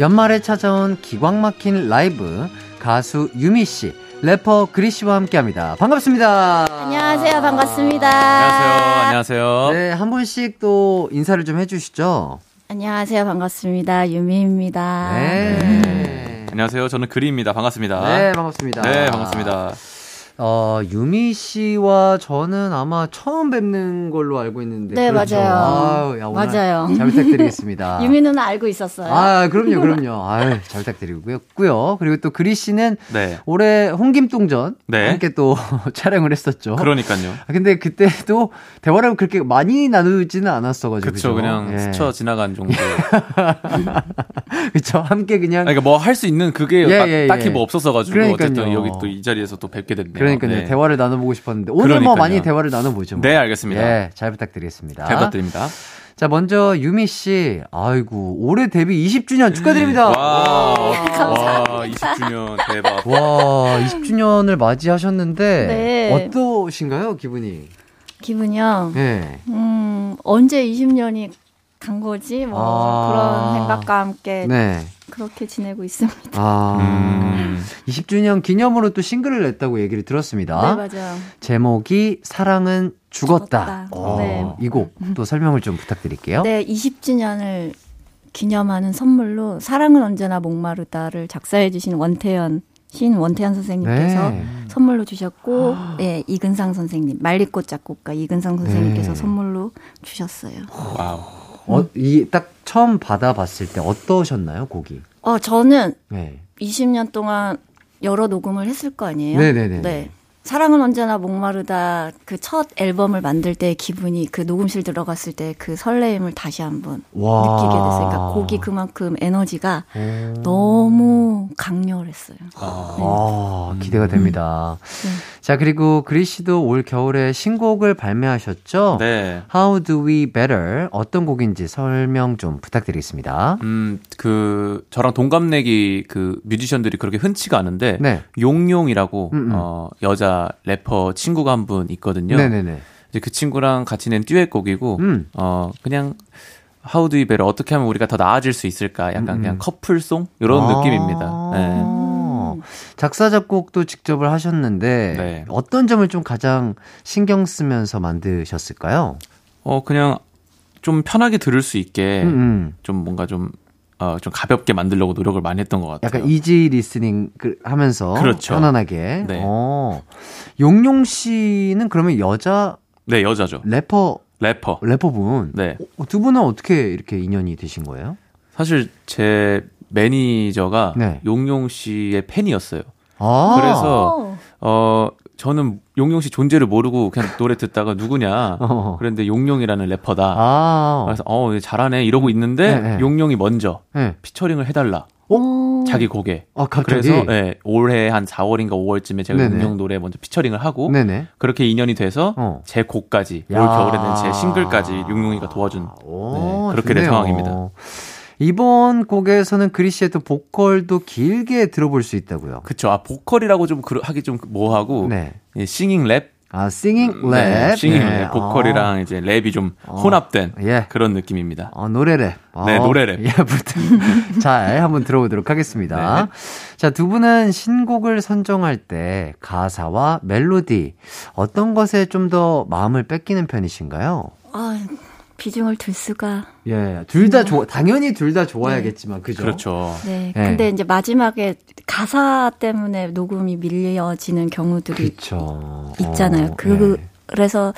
연말에 찾아온 기광 막힌 라이브 가수 유미 씨, 래퍼 그리 씨와 함께합니다. 반갑습니다. 안녕하세요. 반갑습니다. 안녕하세요. 안녕하세요. 네, 한 분씩 또 인사를 좀 해주시죠. 안녕하세요. 반갑습니다. 유미입니다. 네. 안녕하세요. 저는 그리입니다. 반갑습니다. 네, 반갑습니다. 네, 반갑습니다. 유미 씨와 저는 아마 처음 뵙는 걸로 알고 있는데. 네, 그렇죠. 맞아요. 아유, 야, 맞아요. 잘 부탁드리겠습니다. 유미 누나 알고 있었어요. 아, 그럼요. 아유, 잘 부탁드리고요. 그리고 또 그리 씨는 네. 올해 홍김동전 네. 함께 또 촬영을 했었죠. 그러니까요. 근데 그때도 대화를 그렇게 많이 나누지는 않았어가지고. 그렇죠. 그냥 예. 스쳐 지나간 정도. 그렇죠. 함께 그냥. 그러니까 뭐 할 수 있는 그게 딱히 뭐 없었어가지고. 그러니까요. 어쨌든 여기 또 이 자리에서 또 뵙게 됐네요. 그러니까요. 네. 대화를 나눠보고 싶었는데 오늘 그러니까요. 뭐 많이 대화를 나눠보죠. 뭐. 네, 알겠습니다. 네, 잘 부탁드리겠습니다. 잘 부탁드립니다. 자, 먼저 유미 씨, 아이고 올해 데뷔 20주년 축하드립니다. 와, 감사합니다. 20주년 대박. 와, 20주년을 맞이하셨는데 네. 어떠신가요, 기분이? 기분이요? 네. 언제 20년이 간 거지? 뭐 그런 생각과 함께. 네. 그렇게 지내고 있습니다. 아, 20주년 기념으로 또 싱글을 냈다고 얘기를 들었습니다. 네, 맞아요. 제목이 사랑은 죽었다. 네. 이 곡 또 설명을 좀 부탁드릴게요. 네, 20주년을 기념하는 선물로 사랑은 언제나 목마르다를 작사해 주신 원태현 선생님께서 네. 선물로 주셨고 네, 이근상 선생님, 말리꽃 작곡가 이근상 선생님께서 네. 선물로 주셨어요. 와우. 이 딱 처음 받아봤을 때 어떠셨나요, 곡이? 저는 네. 20년 동안 여러 녹음을 했을 거 아니에요? 네네네. 네. 사랑은 언제나 목마르다 그 첫 앨범을 만들 때의 기분이 그 녹음실 들어갔을 때 그 설레임을 다시 한번 느끼게 됐어요. 그러니까 곡이 그만큼 에너지가 너무 강렬했어요. 아, 네. 기대가 됩니다. 자, 그리고 그리 씨도 올 겨울에 신곡을 발매하셨죠? 네. How Do We Better? 어떤 곡인지 설명 좀 부탁드리겠습니다. 그 저랑 동갑내기 그 뮤지션들이 그렇게 흔치가 않은데 네. 용용이라고 여자 래퍼 친구가 한 분 있거든요. 네네네. 이제 그 친구랑 같이 낸 듀엣곡이고 그냥 How Do We Better? 어떻게 하면 우리가 더 나아질 수 있을까? 약간 그냥 커플송 이런 느낌입니다. 네. 작사 작곡도 직접을 하셨는데 네. 어떤 점을 좀 가장 신경 쓰면서 만드셨을까요? 그냥 좀 편하게 들을 수 있게 좀 뭔가 좀 가볍게 만들려고 노력을 많이 했던 것 같아요. 약간 이지 리스닝 하면서 그렇죠. 편안하게. 네. 용용 씨는 그러면 여자? 네, 여자죠. 래퍼분. 네. 두 분은 어떻게 이렇게 인연이 되신 거예요? 사실 제 매니저가 네. 용용 씨의 팬이었어요. 아~ 그래서 저는 용용 씨 존재를 모르고 그냥 노래 듣다가 누구냐 그랬는데 용용이라는 래퍼다. 그래서 잘하네 이러고 있는데 네, 네. 용용이 먼저 피처링을 해달라. 오. 자기 곡에. 아, 갑자기? 그래서 네, 올해 한 4월인가 5월쯤에 제가 용용 노래 먼저 피처링을 하고 네네. 그렇게 인연이 돼서 제 곡까지 올 겨울에는 제 싱글까지 용용이가 도와준 오, 네, 그렇게 된 상황입니다. 이번 곡에서는 그리 씨의 또 보컬도 길게 들어볼 수 있다고요. 그렇죠. 아, 보컬이라고 좀 하기 좀 뭐하고 네. 예, 싱잉 랩. 아, 싱잉 랩. 네, 싱잉 네. 랩. 보컬이랑 이제 랩이 좀 혼합된 예. 그런 느낌입니다. 어, 노래랩. 네, 노래랩. 예, 잘 한번 들어보도록 하겠습니다. 네. 자, 두 분은 신곡을 선정할 때 가사와 멜로디 어떤 것에 좀 더 마음을 뺏기는 편이신가요? 아, 비중을 둘 수가. 예, 둘 다 좋아. 당연히 둘 다 좋아야겠지만 네. 그죠? 그렇죠. 네, 네. 근데 이제 마지막에 가사 때문에 녹음이 밀려지는 경우들이 그쵸. 있잖아요. 네. 그래서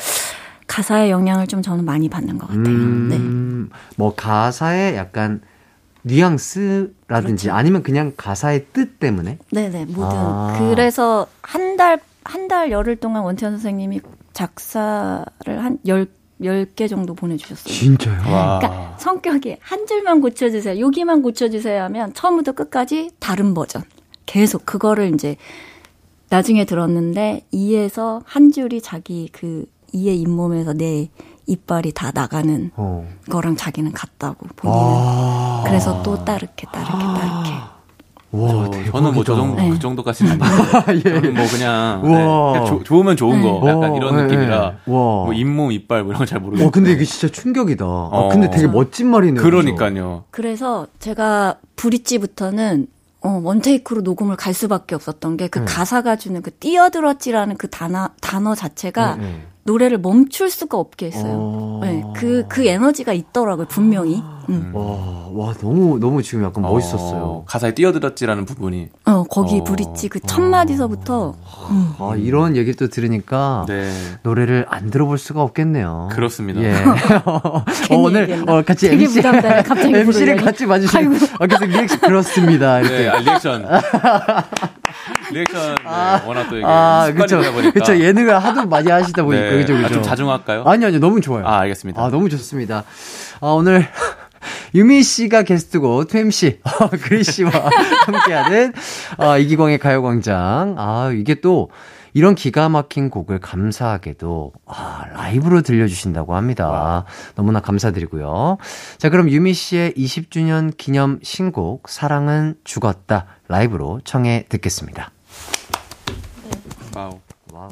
가사의 영향을 좀 저는 많이 받는 것 같아요. 네. 뭐 가사의 약간 뉘앙스라든지 그렇죠. 아니면 그냥 가사의 뜻 때문에. 네네 모든. 그래서 한 달 열흘 동안 원태현 선생님이 작사를 한 10개 정도 보내주셨어요. 진짜요? 그러니까 성격이 한 줄만 고쳐주세요. 여기만 고쳐주세요 하면 처음부터 끝까지 다른 버전. 계속 그거를 이제 나중에 들었는데 이에서 한 줄이 자기 그 이의 잇몸에서 내 이빨이 다 나가는 거랑 자기는 같다고 본인은. 그래서 또 따르게. 와, 저는 뭐 그 정도까지는 아닌데 저는 뭐 그냥, 네, 그냥 좋으면 좋은 거 약간 이런 느낌이라 뭐 잇몸, 이빨 뭐 이런 거 잘 모르겠어요. 근데 이게 진짜 충격이다. 근데 되게 멋진 말이네요. 그러니까요. 그래서 제가 브릿지부터는 원테이크로 녹음을 갈 수밖에 없었던 게 그 가사가 주는 그 뛰어들었지라는 그 단어 자체가 노래를 멈출 수가 없게 했어요. 네, 그 에너지가 있더라고요, 분명히. 와, 너무 지금 약간 멋있었어요. 가사에 뛰어들었지라는 부분이. 거기 브릿지 그 첫 마디서부터. 아, 이런 얘기를 또 들으니까 네. 노래를 안 들어볼 수가 없겠네요. 그렇습니다. 예. 오늘 같이 되게 MC, 부담돼. 갑자기 MC를 같이 봐주시고 계속 리액션 그렇습니다. 이렇게. 네, 리액션. 리액션 네, 워낙 또 이게 습관이다 보니까 그렇죠. 예능을 하도 많이 하시다 보니까 네. 그죠. 좀 자중할까요? 아니요 너무 좋아요. 아 알겠습니다. 아 너무 좋습니다. 아 오늘 유미 씨가 게스트고 투엠씨 그리 씨와 함께하는 이기광의 가요광장. 아 이게 또 이런 기가 막힌 곡을 감사하게도 라이브로 들려주신다고 합니다. 와. 너무나 감사드리고요. 자 그럼 유미 씨의 20주년 기념 신곡 사랑은 죽었다 라이브로 청해 듣겠습니다. 네. 와우. 와우.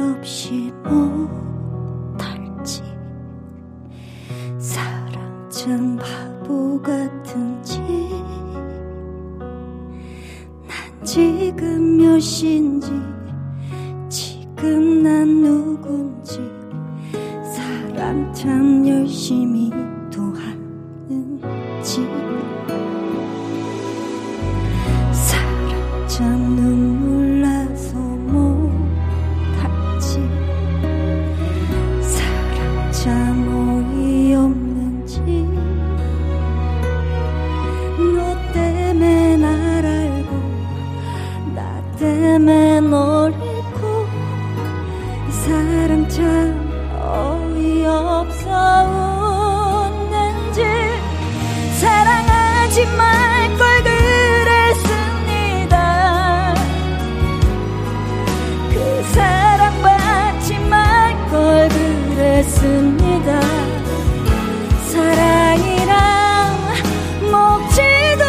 없이 못할지 사랑 참 바보 같은지 난 지금 몇 시인지 지금 난 누군지 사랑 참 열심히 또 하는지 사랑 참 눈물 나서 참 어이없는지 너 때문에 날 알고 나 때문에 널 잊고 이 사랑 참 어이없어 웃는지 사랑하지 말 걸 그랬습니다 그 사랑받지 말 걸 그랬습니다 사랑이랑 먹지도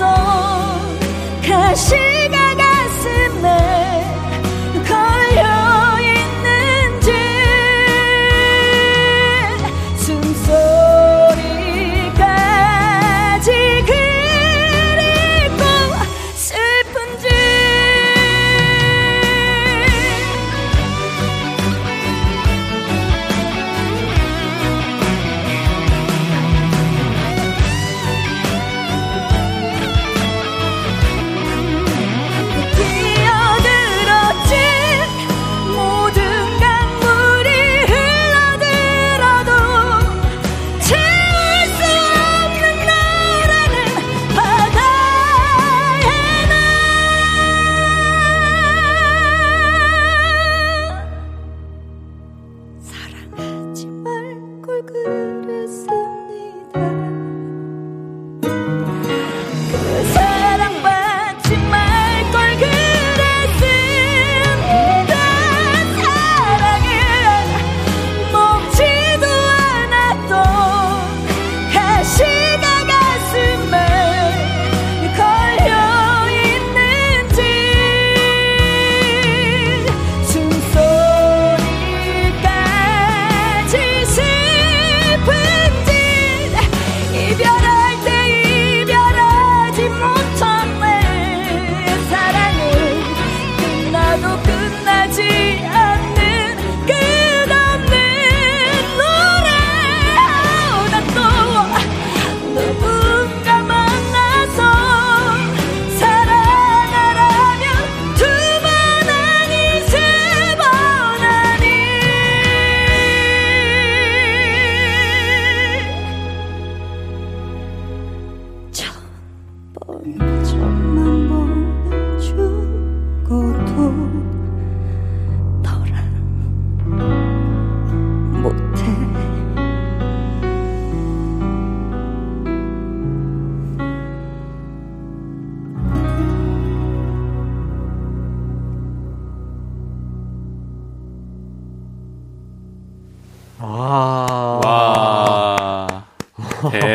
않았던 가시가 가슴에 걸려있는지 숨소리까지 그리고 슬픈지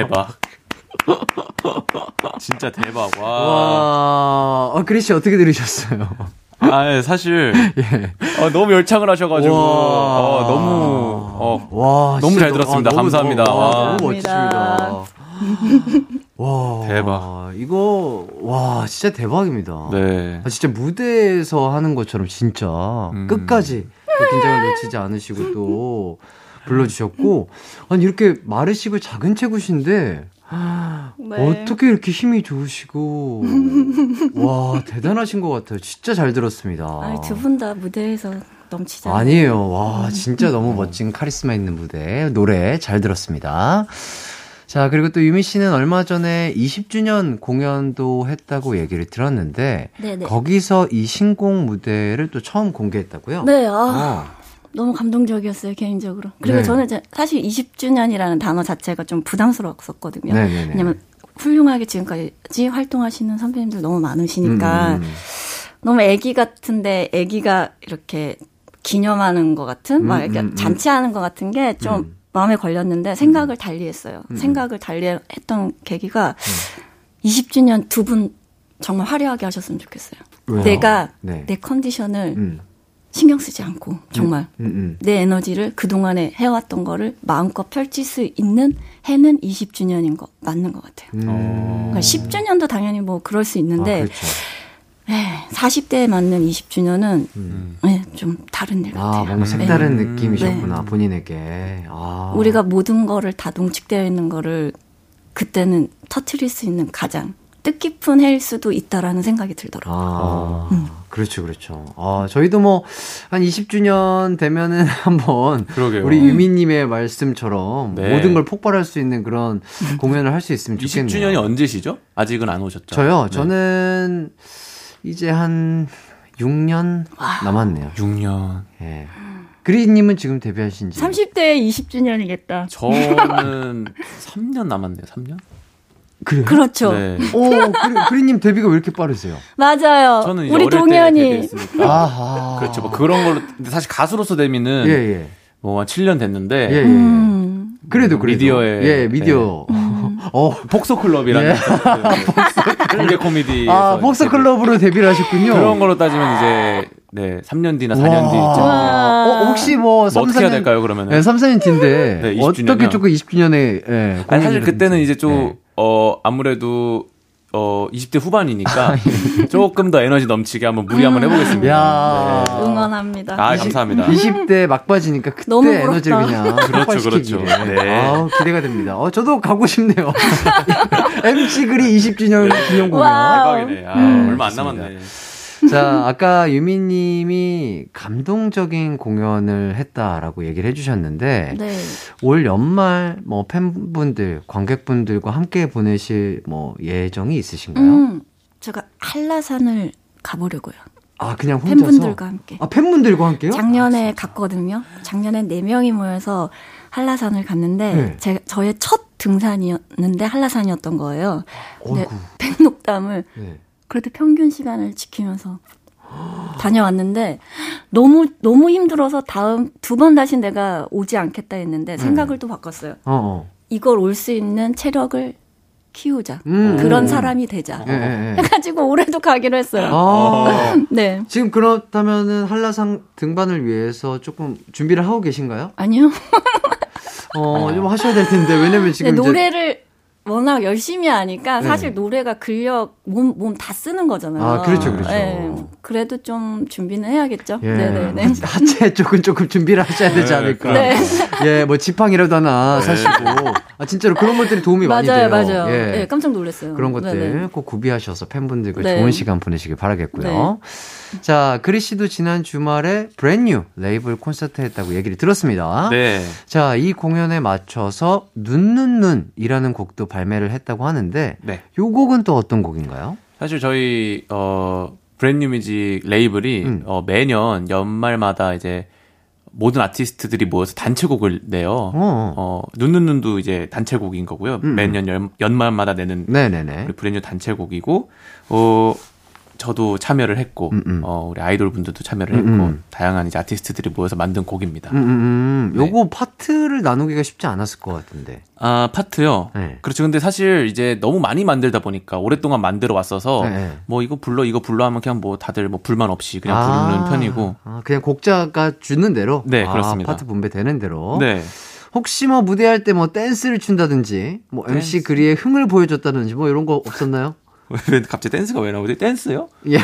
대박. 진짜 대박. 와. 와. 그리 씨 어떻게 들으셨어요? 아, 사실 예. 너무 열창을 하셔가지고 너무 너무 잘 들었습니다. 너무, 감사합니다. 너무 멋집니다. 와 대박. 이거 와 진짜 대박입니다. 네. 진짜 무대에서 하는 것처럼 진짜 끝까지 긴장을 놓치지 않으시고 또 불러주셨고, 아니 이렇게 마르시고 작은 체구신데. 네. 어떻게 이렇게 힘이 좋으시고 와 대단하신 것 같아요. 진짜 잘 들었습니다. 두 분 다 무대에서 넘치잖아요. 아니에요. 와 진짜 너무 멋진 카리스마 있는 무대, 노래 잘 들었습니다. 자, 그리고 또 유미 씨는 얼마 전에 20주년 공연도 했다고 얘기를 들었는데 네네. 거기서 이 신곡 무대를 또 처음 공개했다고요? 네. 너무 감동적이었어요, 개인적으로. 그리고 네. 저는 사실 20주년이라는 단어 자체가 좀 부담스러웠었거든요. 네네네. 왜냐면 훌륭하게 지금까지 활동하시는 선배님들 너무 많으시니까 너무 애기 같은데 애기가 이렇게 기념하는 것 같은, 막 이렇게 잔치하는 것 같은 게 좀 마음에 걸렸는데 생각을 달리 했어요. 생각을 달리 했던 계기가 20주년 두 분 정말 화려하게 하셨으면 좋겠어요. 왜요? 내가 네. 내 컨디션을 신경 쓰지 않고 정말 내 에너지를 그동안에 해왔던 거를 마음껏 펼칠 수 있는 해는 20주년인 거 맞는 것 같아요. 그러니까 10주년도 당연히 뭐 그럴 수 있는데 그렇죠. 40대에 맞는 20주년은 좀 다른 일 같아요. 뭔가 색다른 느낌이셨구나. 네. 본인에게. 우리가 모든 거를 다 농축되어 있는 거를 그때는 터트릴 수 있는 가장 뜻깊은 해일 수도 있다라는 생각이 들더라고요. 그렇죠, 그렇죠. 저희도 뭐 한 20주년 되면은 한번 그러게요. 우리 유미님의 말씀처럼 네. 모든 걸 폭발할 수 있는 그런 공연을 할 수 있으면 좋겠네요. 20주년이 언제시죠? 아직은 안 오셨죠? 저요? 네. 저는 이제 한 6년 남았네요. 6년. 예. 그리님은 지금 데뷔하신 지 30대에 20주년이겠다. 저는 3년 남았네요. 3년? 그래요? 그렇죠. 네. 그리님 데뷔가 왜 이렇게 빠르세요? 맞아요. 저는 우리 동현이. 그렇죠. 뭐 그런 걸로. 근데 사실 가수로서 데뷔는 뭐 한 7년 됐는데. 그래도. 미디어에. 미디어. 복서클럽이라는. 공개 코미디에서. 복서클럽으로 데뷔를 하셨군요. 그런 걸로 따지면 이제. 네, 3년 뒤나 4년 뒤 있잖아요. 혹시 뭐 어떻게 해야 될까요, 그러면? 네, 3년 뒤인데. 네, 어떻게 조금 20주년에. 네, 아니, 사실 그때는 이제 좀, 아무래도, 20대 후반이니까 조금 더 에너지 넘치게 한번 무리 한번 해보겠습니다. 네. 응원합니다. 감사합니다. 20대 막바지니까 그때 너무 에너지를 그냥. 그렇죠. 네. 기대가 됩니다. 저도 가고 싶네요. MC 그리 20주년 기념 공연. 대박이네. 얼마 안 남았네. 자, 아까 유미님이 감동적인 공연을 했다라고 얘기를 해주셨는데 네. 올 연말 뭐 팬분들, 관객분들과 함께 보내실 뭐 예정이 있으신가요? 제가 한라산을 가보려고요. 그냥 혼자서? 팬분들과 함께. 팬분들과 함께요? 작년에 갔거든요. 작년에 4명이 모여서 한라산을 갔는데 네. 저의 첫 등산이었는데 한라산이었던 거예요. 근데 팬녹담을. 네. 그래도 평균 시간을 지키면서 다녀왔는데 너무 힘들어서 다음 2번 다시 내가 오지 않겠다 했는데 생각을 또 바꿨어요. 이걸 올 수 있는 체력을 키우자. 그런 사람이 되자. 해가지고 올해도 가기로 했어요. 네. 지금 그렇다면은 한라산 등반을 위해서 조금 준비를 하고 계신가요? 아니요. 좀 하셔야 될 텐데 왜냐면 지금 네, 노래를 워낙 열심히 하니까 사실 노래가 근력 몸 다 쓰는 거잖아요. 그렇죠. 네, 그래도 좀 준비는 해야겠죠. 네네네. 하체 쪽은 조금 준비를 하셔야 되지 않을까. 네. 예, 뭐 지팡이라도 하나 사시고. 진짜로 그런 것들이 도움이 많이 돼요. 맞아요. 예, 네, 깜짝 놀랐어요. 그런 것들 네네. 꼭 구비하셔서 팬분들과 좋은 시간 보내시길 바라겠고요. 네. 자, 그리 씨도 지난 주말에 브랜뉴 레이블 콘서트 했다고 얘기를 들었습니다. 네. 자, 이 공연에 맞춰서 눈이라는 곡도 발매를 했다고 하는데 네. 이 곡은 또 어떤 곡인가요? 사실 저희 브랜뉴뮤직 레이블이 매년 연말마다 이제 모든 아티스트들이 모여서 단체곡을 내요. 눈도 이제 단체곡인 거고요. 매년 연말마다 내는 우리 브랜뉴 단체곡이고 저도 참여를 했고 우리 아이돌 분들도 참여를 했고 다양한 이제 아티스트들이 모여서 만든 곡입니다. 네. 요거 파트를 나누기가 쉽지 않았을 것 같은데. 아, 파트요? 네. 그렇죠. 근데 사실 이제 너무 많이 만들다 보니까 오랫동안 만들어 왔어서 네. 뭐 이거 불러 하면 그냥 뭐 다들 뭐 불만 없이 그냥 부르는 편이고. 아, 그냥 곡자가 주는 대로? 네, 그렇습니다. 파트 분배되는 대로. 네. 혹시 뭐 무대할 때 뭐 댄스를 춘다든지 뭐 MC 그리의 흥을 보여줬다든지 뭐 이런 거 없었나요? 왜 갑자기 댄스가 왜 나오지? 댄스요? 예.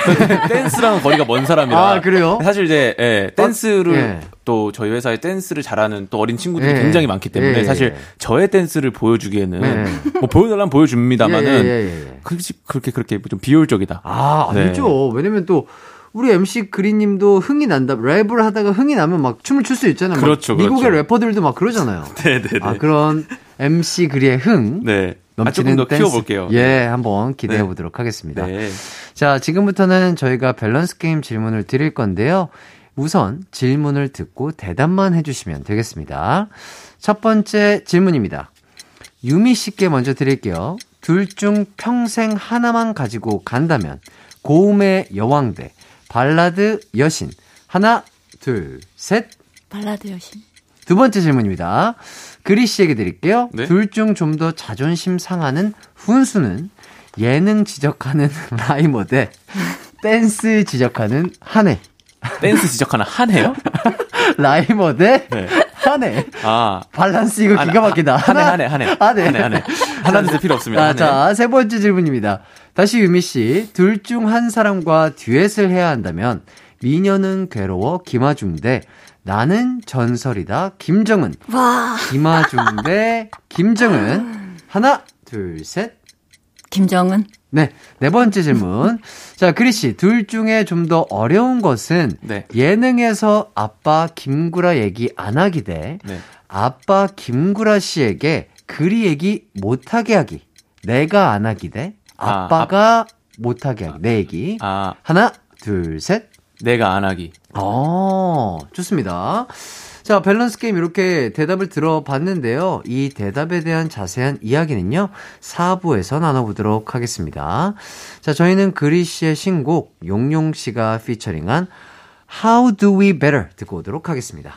댄스랑 거리가 먼 사람이라. 아, 그래요? 사실 이제 예, 댄스를 예. 또 저희 회사에 댄스를 잘하는 또 어린 친구들이 예. 굉장히 많기 때문에 예. 사실 저의 댄스를 보여주기에는 예. 뭐 보여달라면 보여줍니다만은 예. 그렇게 좀 비효율적이다. 아, 아니죠. 네. 왜냐면 또 우리 MC 그리님도 흥이 난다. 랩을 하다가 흥이 나면 막 춤을 출 수 있잖아요. 그렇죠. 미국의 래퍼들도 막 그러잖아요. 네네네. 아, 그런 MC 그리의 흥. 네. 넘치는 아, 조금 더 키워볼게요. 예, 한번 기대해 보도록 네. 하겠습니다. 네. 자, 지금부터는 저희가 밸런스 게임 질문을 드릴 건데요. 우선 질문을 듣고 대답만 해주시면 되겠습니다. 첫 번째 질문입니다. 유미 씨께 먼저 드릴게요. 둘 중 평생 하나만 가지고 간다면 고음의 여왕 대 발라드 여신. 하나, 둘, 셋. 발라드 여신. 두 번째 질문입니다. 그리 씨에게 드릴게요. 네? 둘 중 좀 더 자존심 상하는 훈수는 예능 지적하는 라이머 대 댄스 지적하는 한혜. 댄스 지적하는 한혜요? 라이머 대 네. 한혜. 아. 밸런스 이거 기가 막히다. 한혜. 하나 둘 셋 필요 없습니다. 아, 자, 세 번째 질문입니다. 다시 유미 씨, 둘 중 한 사람과 듀엣을 해야 한다면 미녀는 괴로워 김아중 대 나는 전설이다 김정은. 와. 김아중 대 김정은. 하나, 둘, 셋. 김정은. 네, 네 번째 질문. 자, 그리 씨, 둘 중에 좀 더 어려운 것은 네. 예능에서 아빠 김구라 얘기 안 하기 대 네. 아빠 김구라 씨에게 그리 얘기 못하게 하기. 내가 안 하기 대 아빠가 못하게 하기. 내 얘기. 하나, 둘, 셋. 내가 안 하기. 아, 좋습니다. 자, 밸런스 게임 이렇게 대답을 들어봤는데요. 이 대답에 대한 자세한 이야기는요, 4부에서 나눠보도록 하겠습니다. 자, 저희는 그리 씨의 신곡, 용용 씨가 피처링한 How Do We Better 듣고 오도록 하겠습니다.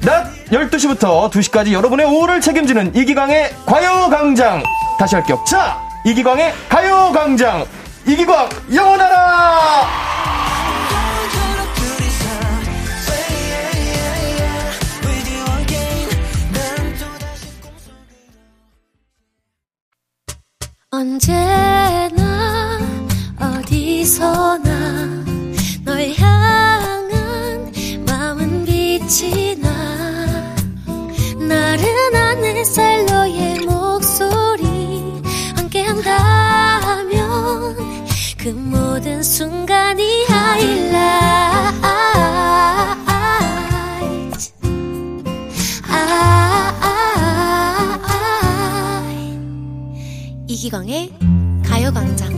낮 12시부터 2시까지 여러분의 오후를 책임지는 이기광의 가요광장. 다시 할 게 없자! 이기광의 가요광장! 이기광 영원하라. 언제나 어디서나 널 향한 마음은 빛이 나. 나른한 햇살 너의 목소리 함께한다면 그 모든 순간이 하이라이트. 이기광의 가요광장.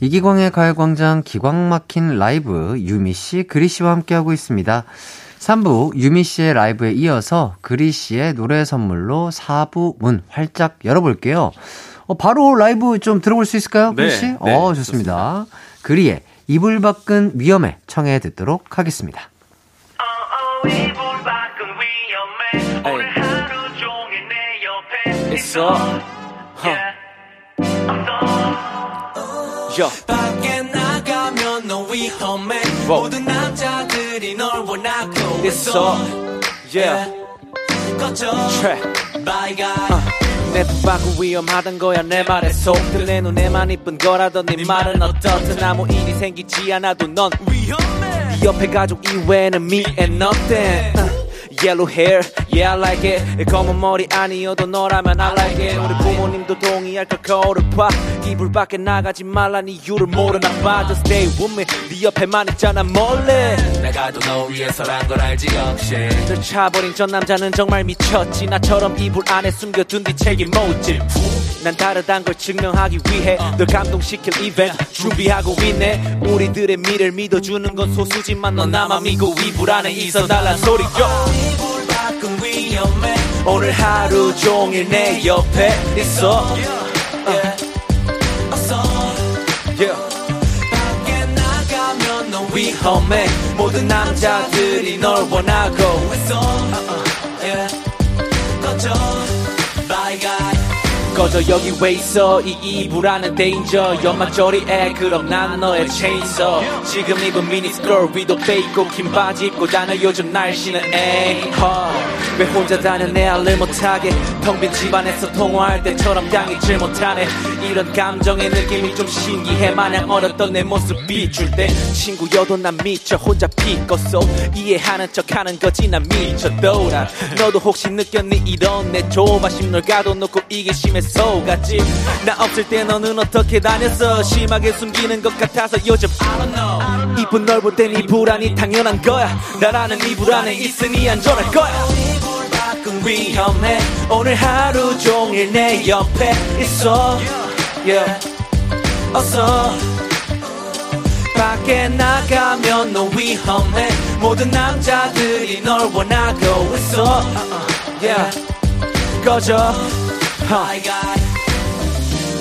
이기광의 가요광장 기광 막힌 라이브 유미 씨, 그리 씨와 함께하고 있습니다. 3부 유미 씨의 라이브에 이어서 그리 씨의 노래 선물로 4부 문 활짝 열어볼게요. 바로 라이브 좀 들어볼 수 있을까요? 네. 씨? 네, 좋습니다. 그리의 이불 밖은 위험해 청해 듣도록 하겠습니다. 이불 밖은 위험해. 오늘 하루 종일 내 옆에 있어. 밖에 나가면 너 위험해. 모든 남자들이 널 원하고 있어. 꺼져. 바이가이. 내 뒷박은 위험하단 거야 내 말에 속들. 내 눈에만 이쁜 거라던 네 말은 어떻든 아무 일이 생기지 않아도 넌 위험해. 네 옆에 가족 이외에는 me and nothing. Yellow hair, yeah I like it. 검은 머리 아니어도 너라면 I like it. 우리 부모님도 동의할까 거울을 봐. 이불 밖에 나가지 말란 이유를 모르나 봐. Just stay with me. 네 옆에만 있잖아 몰래. 나가도 너 위해서란 걸 알지 역시. 널 차버린 전 남자는 정말 미쳤지. 나처럼 이불 안에 숨겨둔 뒤 책임 못 질. 난 다르단 걸 증명하기 위해 널 감동시킬 이벤트 준비하고 있네. 우리들의 미래를 믿어주는 건 소수지만 넌 나만 믿고 이불 안에 있어 달란 소리. Yo. 이불 밖은 위험해. 오늘 하루 종일 내 옆에 있어. 밖에 나가면 넌 위험해. 모든 남자들이 널 원하고 있어. 꺼져 Bye guy. 꺼져 여기 왜 있어 이 이불안은 danger. 연막조리에 그럼 난 너의 chainsaw. 지금 입은 미니스컬 위도 빼입고 긴 바지 입고 다녀. 요즘 날씨는 앵커. 왜 혼자 다녀 내 알을 못하게. 텅빈 집안에서 통화할 때처럼 당일질 못하네. 이런 감정의 느낌이 좀 신기해. 마냥 어렸던 내 모습 비출 때 친구여도 난 미쳐 혼자 피껏어. 이해하는 척하는 거지 난 미쳤더라. 너도 혹시 느꼈니 이런 내 조바심. 널 가둬놓고 이기심에 속았지. 나 없을 때 너는 어떻게 다녔어. 심하게 숨기는 것 같아서 요즘 I don't know. 이쁜 널 볼 땐 이 불안이 당연한 거야. 나라는 이 불안에 있으니 안전할 거야. 위험해. 오늘 하루 종일 내 옆에 있어. Yeah. 어서 밖에 나가면 너 위험해. 모든 남자들이 널 원하고 있어. Yeah. 꺼져.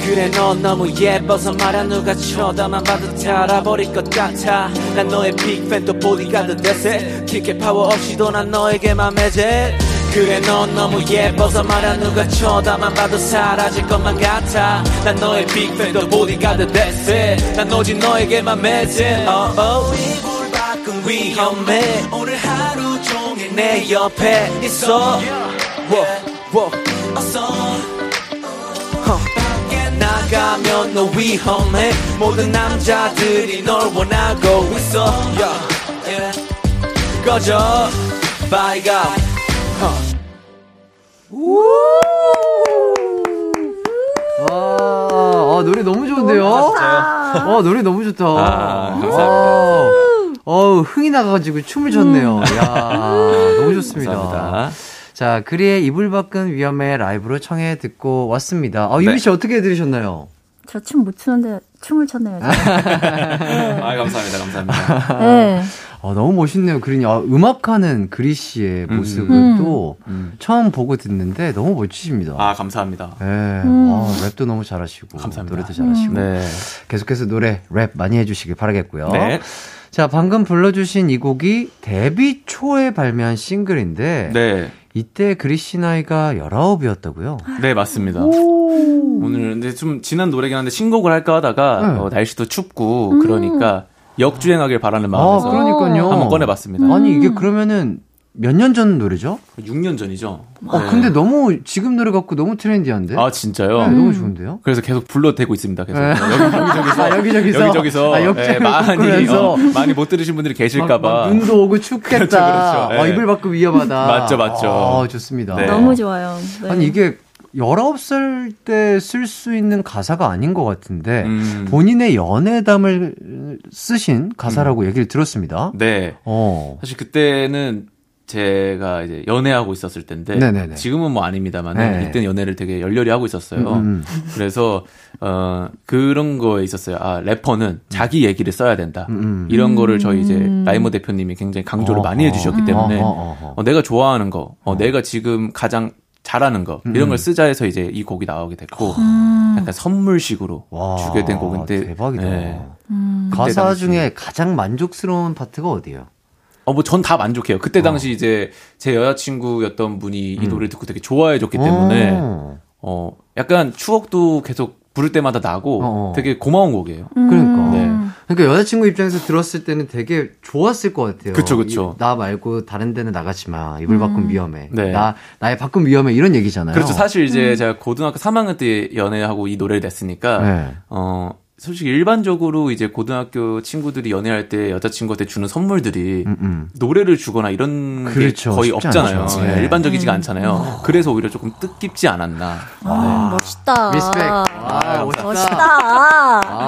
그래 넌 너무 예뻐서 말야. 누가 쳐다만 봐도 달아버릴 것 같아. 난 너의 빅팬 또 보디가드 대세. 킥의 파워 없이도 난 너에게만 매제. 그래 넌 너무 예뻐서 말야. 누가 쳐다만 봐도 사라질 것만 같아. 난 너의 빅팬 또 보디가드 대세. 난 오직 너에게만 매제. 이불 밖은 위험해. 오늘 하루 종일 내 옆에 있어. 나가면 너 위험해. 모든 남자들이 널 원하고 있어. 꺼져 Bye guy. 노래 너무 좋은데요? 노래 너무 좋다. 감사합니다. 흥이 나가가지고 춤을 췄네요. 이야, 너무 좋습니다. 감사합니다. 자, 그리의 이불 밖은 위험해 라이브로 청해 듣고 왔습니다. 유미 씨 어떻게 들으셨나요? 저 춤 못 추는데 춤을 췄네요. 네. 감사합니다. 네. 너무 멋있네요, 그린이. 음악하는 그리 씨의 모습을 또 처음 보고 듣는데 너무 멋지십니다. 감사합니다. 네. 랩도 너무 잘하시고. 감사합니다. 노래도 잘하시고. 네. 계속해서 노래, 랩 많이 해주시길 바라겠고요. 네. 자, 방금 불러주신 이 곡이 데뷔 초에 발매한 싱글인데. 네. 이때 그리 씨 나이가 19이었다고요? 네, 맞습니다. 오늘 근데 좀 지난 노래긴 한데 신곡을 할까 하다가 날씨도 춥고 그러니까 역주행하길 바라는 마음에서 그러니까요. 한번 꺼내봤습니다. 아니 이게 그러면은 몇 년 전 노래죠? 6년 전이죠. 네. 근데 너무 지금 노래 같고 너무 트렌디한데? 진짜요? 네, 너무 좋은데요? 그래서 계속 불러대고 있습니다. 계속. 네. 여기저기서. 네, 많이 못 들으신 분들이 계실까봐. 눈도 오고 춥겠다. 그렇죠. 네. 이불 밖은 위험하다. 맞죠. 좋습니다. 네. 너무 좋아요. 네. 아니 이게 19살 때 쓸 수 있는 가사가 아닌 것 같은데 본인의 연애담을 쓰신 가사라고 얘기를 들었습니다. 네. 사실 그때는 제가 이제 연애하고 있었을 때인데 네네네. 지금은 뭐 아닙니다만 이때는 연애를 되게 열렬히 하고 있었어요. 그래서 그런 거에 있었어요. 래퍼는 자기 얘기를 써야 된다. 이런 거를 저희 이제 라이머 대표님이 굉장히 강조를 많이 해주셨기 때문에 내가 좋아하는 거, 내가 지금 가장 잘하는 거 이런 걸 쓰자 해서 이제 이 곡이 나오게 됐고 약간 선물식으로 주게 된 곡인데 대박이다. 네. 가사 중에 가장 만족스러운 파트가 어디예요? 뭐 전 다 만족해요. 그때 당시 이제 제 여자친구였던 분이 이 노래를 듣고 되게 좋아해줬기 때문에 약간 추억도 계속 부를 때마다 나고 되게 고마운 곡이에요. 그러니까. 네. 그러니까 여자친구 입장에서 들었을 때는 되게 좋았을 것 같아요. 그쵸. 나 말고 다른 데는 나가지 마. 이불 밖은 위험해. 네. 나의 밖은 위험해. 이런 얘기잖아요. 그렇죠. 사실 이제 제가 고등학교 3학년 때 연애하고 이 노래를 냈으니까 네. 솔직히 일반적으로 이제 고등학교 친구들이 연애할 때 여자친구한테 주는 선물들이 노래를 주거나 이런 그렇죠, 게 거의 없잖아요. 네. 일반적이지가 않잖아요. 그래서 오히려 조금 뜻깊지 않았나. 멋있다. 리스펙.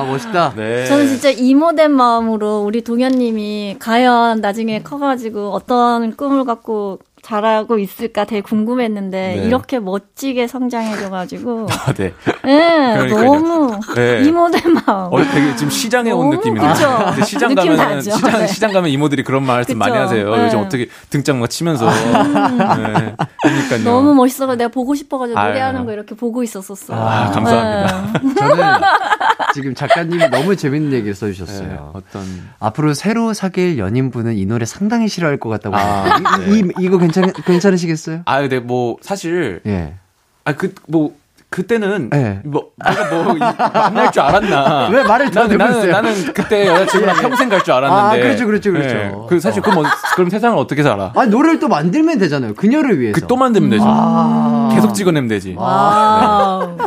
멋있다. 네. 저는 진짜 이모된 마음으로 우리 동현님이 과연 나중에 커가지고 어떤 꿈을 갖고 잘하고 있을까 되게 궁금했는데 네. 이렇게 멋지게 성장해줘가지고 네, 그러니까요. 너무 네. 이모들 마음. 되게 지금 시장에 온 느낌이네요. 시장 느낌 가면 시장 가면 이모들이 그런 말씀 그쵸? 많이 하세요. 네. 요즘 어떻게 등짝 막 치면서. 네. 그러니까요. 너무 멋있어서 내가 보고 싶어가지고 노래하는 거 이렇게 보고 있었었어. 아, 감사합니다. 네. 저는 지금 작가님이 너무 재밌는 얘기를 써주셨어요. 네, 어떤 앞으로 새로 사귈 연인분은 이 노래 상당히 싫어할 것 같다고. 아, 네. 이거 괜찮으시겠어요? 아, 근데 뭐 사실 예. 아, 그 뭐. 그때는 네. 뭐 내가 뭐 만날 줄 알았나? 왜 말을 더 들었어요? 나는 그때 여자친구랑 예. 평생 갈 줄 알았는데. 아, 그렇죠. 네. 그 사실 그럼 세상을 어떻게 살아? 아, 노래를 또 만들면 되잖아요. 그녀를 위해서. 그 또 만들면 되죠. 아~ 계속 찍어내면 되지. 아~ 네.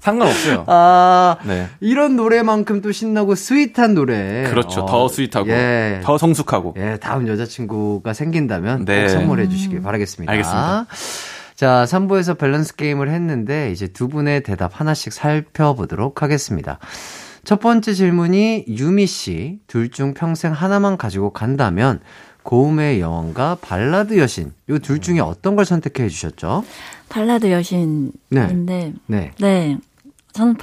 상관없어요. 아, 네. 이런 노래만큼 또 신나고 스윗한 노래. 그렇죠. 더 스윗하고, 예. 더 성숙하고. 예, 다음 여자친구가 생긴다면 네. 선물해 주시길 바라겠습니다. 알겠습니다. 자, 3부에서 밸런스 게임을 했는데 이제 두 분의 대답 하나씩 살펴보도록 하겠습니다. 첫 번째 질문이 유미 씨, 둘 중 평생 하나만 가지고 간다면 고음의 여왕과 발라드 여신, 요 둘 중에 어떤 걸 선택해 주셨죠? 발라드 여신인데, 네, 저는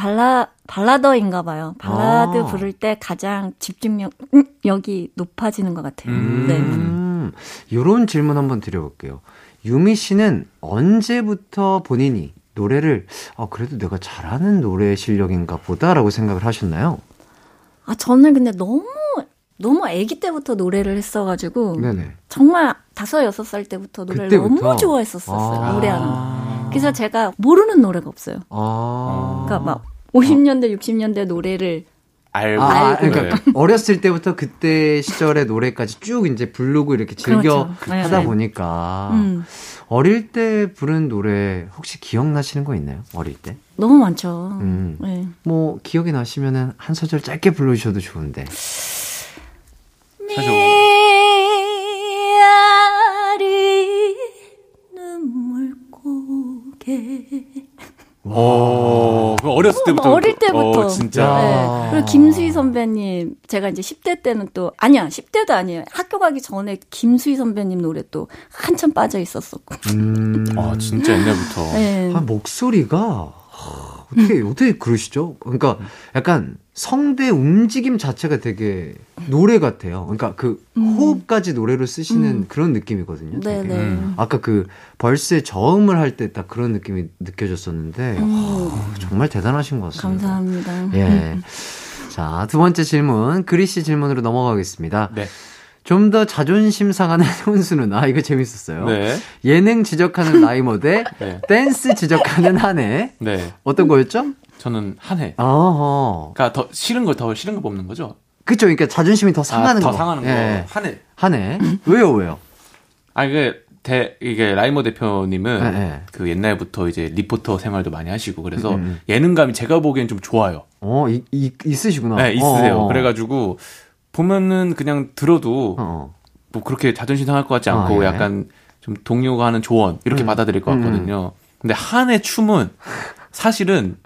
발라더인가 봐요. 발라드 부를 때 가장 집중력이 높아지는 것 같아요. 네. 이런 질문 한번 드려볼게요. 유미 씨는 언제부터 본인이 노래를 그래도 내가 잘하는 노래 실력인가 보다라고 생각을 하셨나요? 아, 저는 근데 너무 아기 때부터 노래를 했어가지고 네네. 정말 5, 6살 때부터 노래를 그때부터? 너무 좋아했었어요. 노래하는 거. 그래서 제가 모르는 노래가 없어요. 그러니까 막 50년대, 60년대 노래를 그러니까 어렸을 때부터 그때 시절의 노래까지 쭉 이제 부르고 이렇게 즐겨 그렇죠. 하다 보니까 어릴 때 부른 노래 혹시 기억나시는 거 있나요? 어릴 때? 너무 많죠. 네. 뭐 기억이 나시면은 한 소절 짧게 불러주셔도 좋은데. 네 아리 눈물고개. 오, 어렸을 때부터. 어릴 때부터. 진짜. 네. 그리고 김수희 선배님, 제가 이제 10대 때는 또, 아니야, 10대도 아니에요. 학교 가기 전에 김수희 선배님 노래 또 한참 빠져 있었었고. 아, 진짜 옛날부터. 네. 아, 목소리가, 어떻게 그러시죠? 그러니까 약간 성대 움직임 자체가 되게 노래 같아요. 그러니까 그 호흡까지 노래로 쓰시는 그런 느낌이거든요. 네네. 아까 그 벌스의 저음을 할 때 딱 그런 느낌이 느껴졌었는데 정말 대단하신 것 같습니다. 감사합니다. 예. 자, 두 번째 질문 그리 씨 질문으로 넘어가겠습니다. 네. 좀 더 자존심 상하는 혼수 누나. 이거 재밌었어요. 네. 예능 지적하는 라이머 대 네. 댄스 지적하는 한혜. 네. 어떤 거였죠? 저는 한혜. 그러니까 더 싫은 거 뽑는 거죠? 그렇죠. 그러니까 자존심이 더 상하는 거. 더 상하는 거. 예. 한혜. 왜요? 아, 이게 라이머 대표님은 네. 그 옛날부터 이제 리포터 생활도 많이 하시고 그래서 예능감이 제가 보기엔 좀 좋아요. 있으시구나. 네, 있으세요. 그래가지고 보면은 그냥 들어도 뭐 그렇게 자존심 상할 것 같지 않고 예. 약간 좀 동료가 하는 조언 이렇게 받아들일 것 같거든요. 근데 한의 춤은 사실은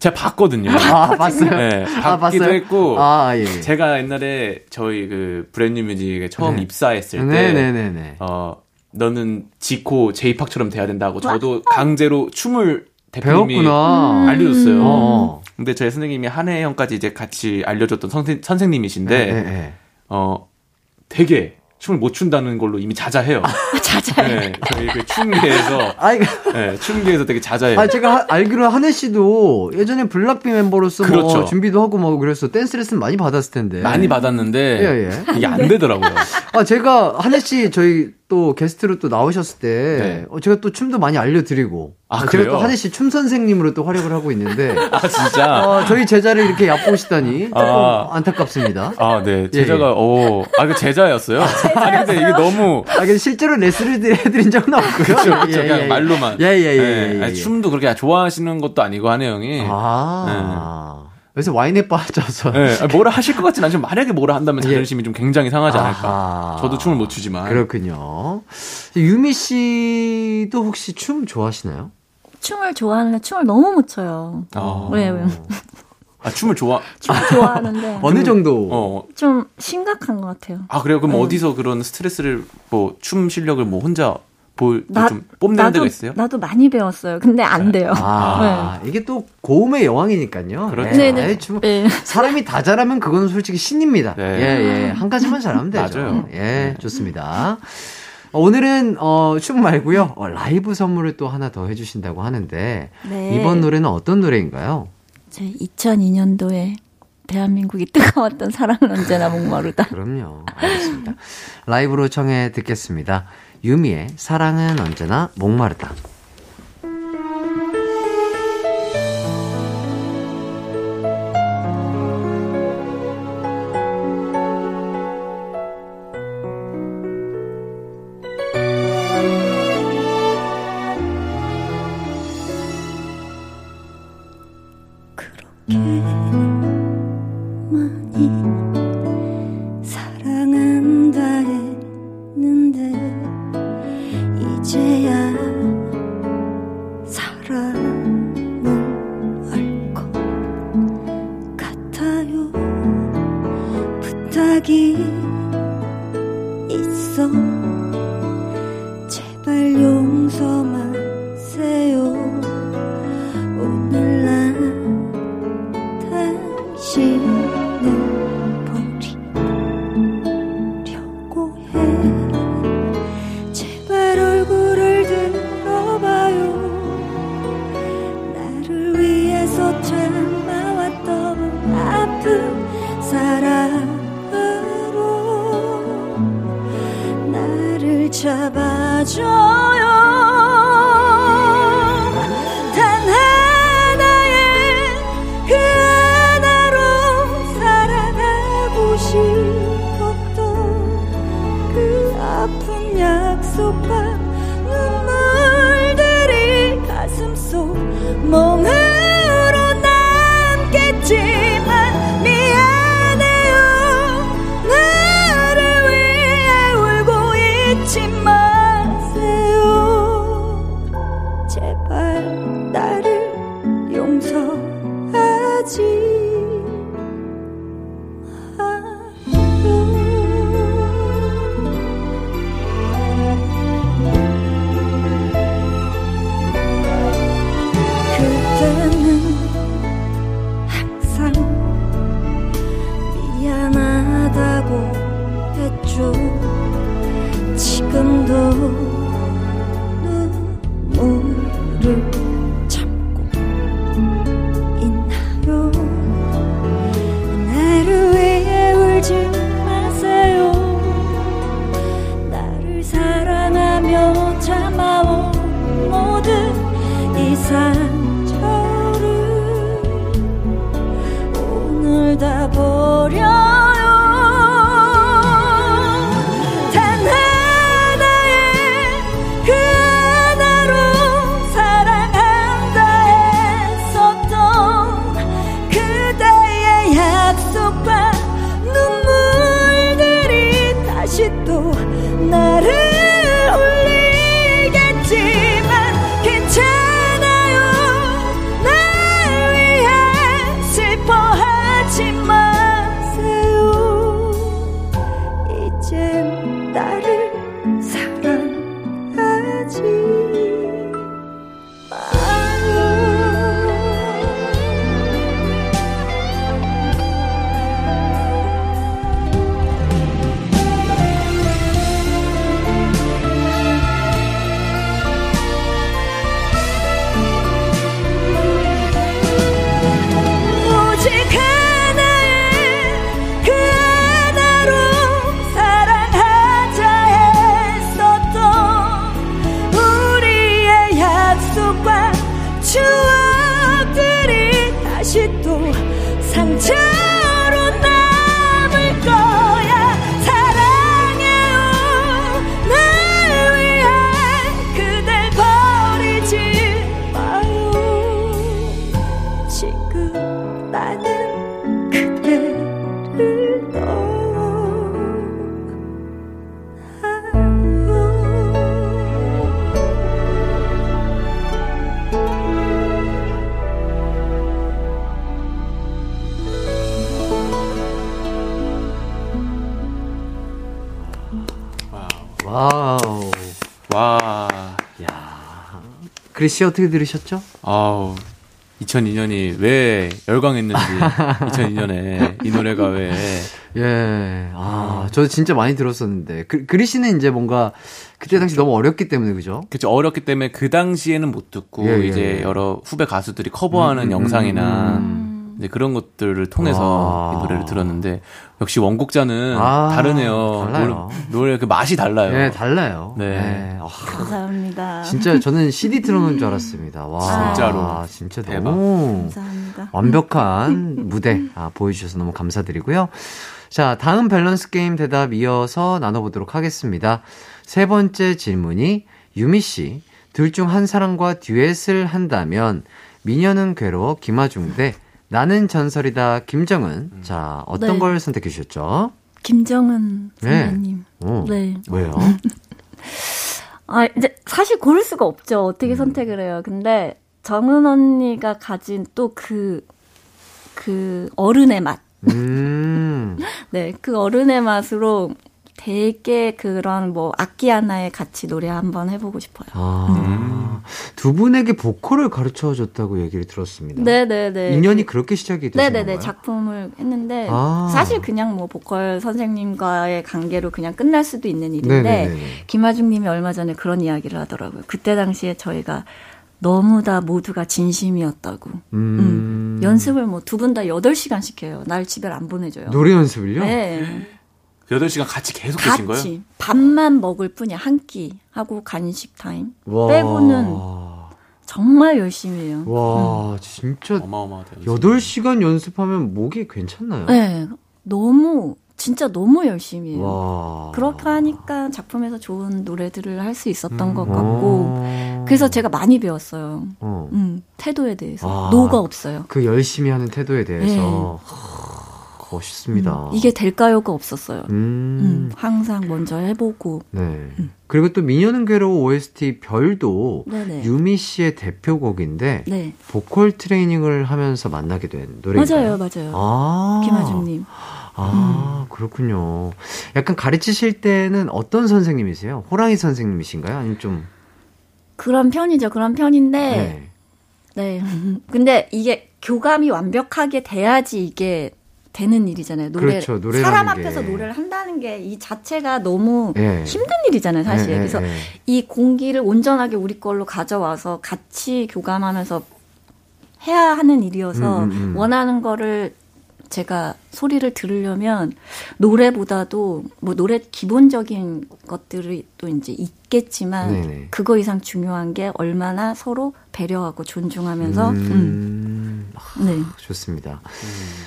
제가 봤거든요. 아, 봤어요? 네, 봤기도 봤어요? 했고 예. 제가 옛날에 저희 그 브랜뉴뮤직에 처음 입사했을 때 너는 지코 제이팍처럼 돼야 된다고 저도 강제로 춤을 대표님이 배웠구나. 알려줬어요. 근데 저희 선생님이 한혜영까지 이제 같이 알려줬던 선생님이신데, 되게 춤을 못 춘다는 걸로 이미 자자해요. 자자해요? 네, 저희 그 춤계에서. 네, 춤계에서 되게 자자해요. 아, 제가 알기로 한혜 씨도 예전에 블락비 멤버로서 그렇죠. 뭐 준비도 하고 막 그래서 댄스 레슨 많이 받았을 텐데. 많이 받았는데, 이게 안 되더라고요. 아, 제가 한혜 씨 저희 또 게스트로 또 나오셨을 때, 제가 또 춤도 많이 알려드리고. 아, 제가 또 한혜 씨 춤 선생님으로 또 활약을 하고 있는데. 아, 진짜? 저희 제자를 이렇게 얕보시다니. 조금 안타깝습니다. 아, 네. 제자가, 그 제자였어요? 근데 이게 너무. 근데 실제로 레슨을 해드린 적은 없고요. 그렇죠. 그냥 말로만. 춤도 그렇게 좋아하시는 것도 아니고, 한혜영이. 그래서 와인에 빠져서. 뭐라 하실 것 같진 않지만, 만약에 뭐라 한다면 자존심이 좀 굉장히 상하지 않을까. 저도 춤을 못 추지만. 그렇군요. 유미 씨도 혹시 춤 좋아하시나요? 춤을 좋아하는데, 춤을 너무 못 춰요. 왜요? 춤을 좋아하는데. 어느 정도? 좀 심각한 것 같아요. 아, 그래요? 그럼 어디서 그런 스트레스를, 춤 실력을 혼자 좀 뽐내는 데가 있어요? 나도 많이 배웠어요. 근데 안 돼요. 아, 네. 이게 또 고음의 여왕이니까요. 그렇죠. 네, 네. 네. 사람이 다 잘하면 그건 솔직히 신입니다. 네. 예, 예. 한 가지만 잘하면 되죠. 맞아요. 예, 네. 좋습니다. 오늘은 춤 말고요. 라이브 선물을 또 하나 더 해주신다고 하는데 네. 이번 노래는 어떤 노래인가요? 제 2002년도에 대한민국이 뜨거웠던 사랑은 언제나 목마르다. 그럼요. 알겠습니다. 라이브로 청해 듣겠습니다. 유미의 사랑은 언제나 목마르다. 와우. 그리 씨 어떻게 들으셨죠? 아우, 2002년이 왜 열광했는지 2002년에 이 노래가 왜 예, 아, 저도 진짜 많이 들었었는데 그리 씨는 이제 뭔가 그때 당시 너무 어렸기 때문에 그죠? 그렇죠, 어렸기 때문에 그 당시에는 못 듣고 예, 예. 이제 여러 후배 가수들이 커버하는 영상이나 이제 그런 것들을 통해서 이 노래를 들었는데 역시 원곡자는 다르네요. 달라요. 노래 그 맛이 달라요. 네, 달라요. 네. 네. 아, 감사합니다. 진짜 저는 CD 틀어놓은 줄 알았습니다. 와, 진짜로. 와, 진짜 대박. 너무 감사합니다. 완벽한 무대 보여주셔서 너무 감사드리고요. 자, 다음 밸런스 게임 대답 이어서 나눠보도록 하겠습니다. 세 번째 질문이 유미 씨, 둘 중 한 사람과 듀엣을 한다면 미녀는 괴로워 김아중 대 나는 전설이다 김정은. 자, 어떤 네. 걸 선택해 주셨죠? 김정은 선배님. 네. 오, 네. 왜요? 아, 이제 사실 고를 수가 없죠. 어떻게 선택을 해요. 근데 정은 언니가 가진 또 그 어른의 맛. 네, 그 어른의 맛으로 되게 그런 뭐 악기 하나에 같이 노래 한번 해보고 싶어요. 아, 두 분에게 보컬을 가르쳐줬다고 얘기를 들었습니다. 네네네. 인연이 그렇게 시작이 되신 네네네. 건가요? 작품을 했는데 사실 그냥 뭐 보컬 선생님과의 관계로 그냥 끝날 수도 있는 일인데 네네네. 김아중님이 얼마 전에 그런 이야기를 하더라고요. 그때 당시에 저희가 너무 다 모두가 진심이었다고. 연습을 뭐 두 분 다 8시간씩 해요. 날 집에 안 보내줘요. 노래 연습을요? 네. 8시간 같이 계속 계신 거예요? 같이. 밥만 먹을 뿐이야. 한 끼 하고 간식 타임. 와. 빼고는 정말 열심히 해요. 와, 진짜 어마어마하다. 8시간 연습하면 목이 괜찮나요? 네. 너무 진짜 너무 열심히 해요. 와. 그렇게 하니까 작품에서 좋은 노래들을 할 수 있었던 것 같고 그래서 제가 많이 배웠어요. 태도에 대해서. 노가 없어요. 그 열심히 하는 태도에 대해서. 네. 멋있습니다. 이게 될까요가 없었어요. 항상 먼저 해보고. 네. 그리고 또 미녀는 괴로워 OST 별도 네네. 유미 씨의 대표곡인데 네. 보컬 트레이닝을 하면서 만나게 된 노래인가요? 맞아요, 맞아요. 김아중님. 그렇군요. 약간 가르치실 때는 어떤 선생님이세요? 호랑이 선생님이신가요? 아니면 좀 그런 편이죠. 그런 편인데. 네. 네. 근데 이게 교감이 완벽하게 돼야지 이게. 되는 일이잖아요. 그렇죠, 사람 앞에서 노래를 한다는 게 이 자체가 너무 힘든 일이잖아요, 사실. 그래서 이 공기를 온전하게 우리 걸로 가져와서 같이 교감하면서 해야 하는 일이어서 원하는 거를 제가 소리를 들으려면 노래보다도 뭐 노래 기본적인 것들이 또 이제 있겠지만 그거 이상 중요한 게 얼마나 서로 배려하고 존중하면서 네. 좋습니다.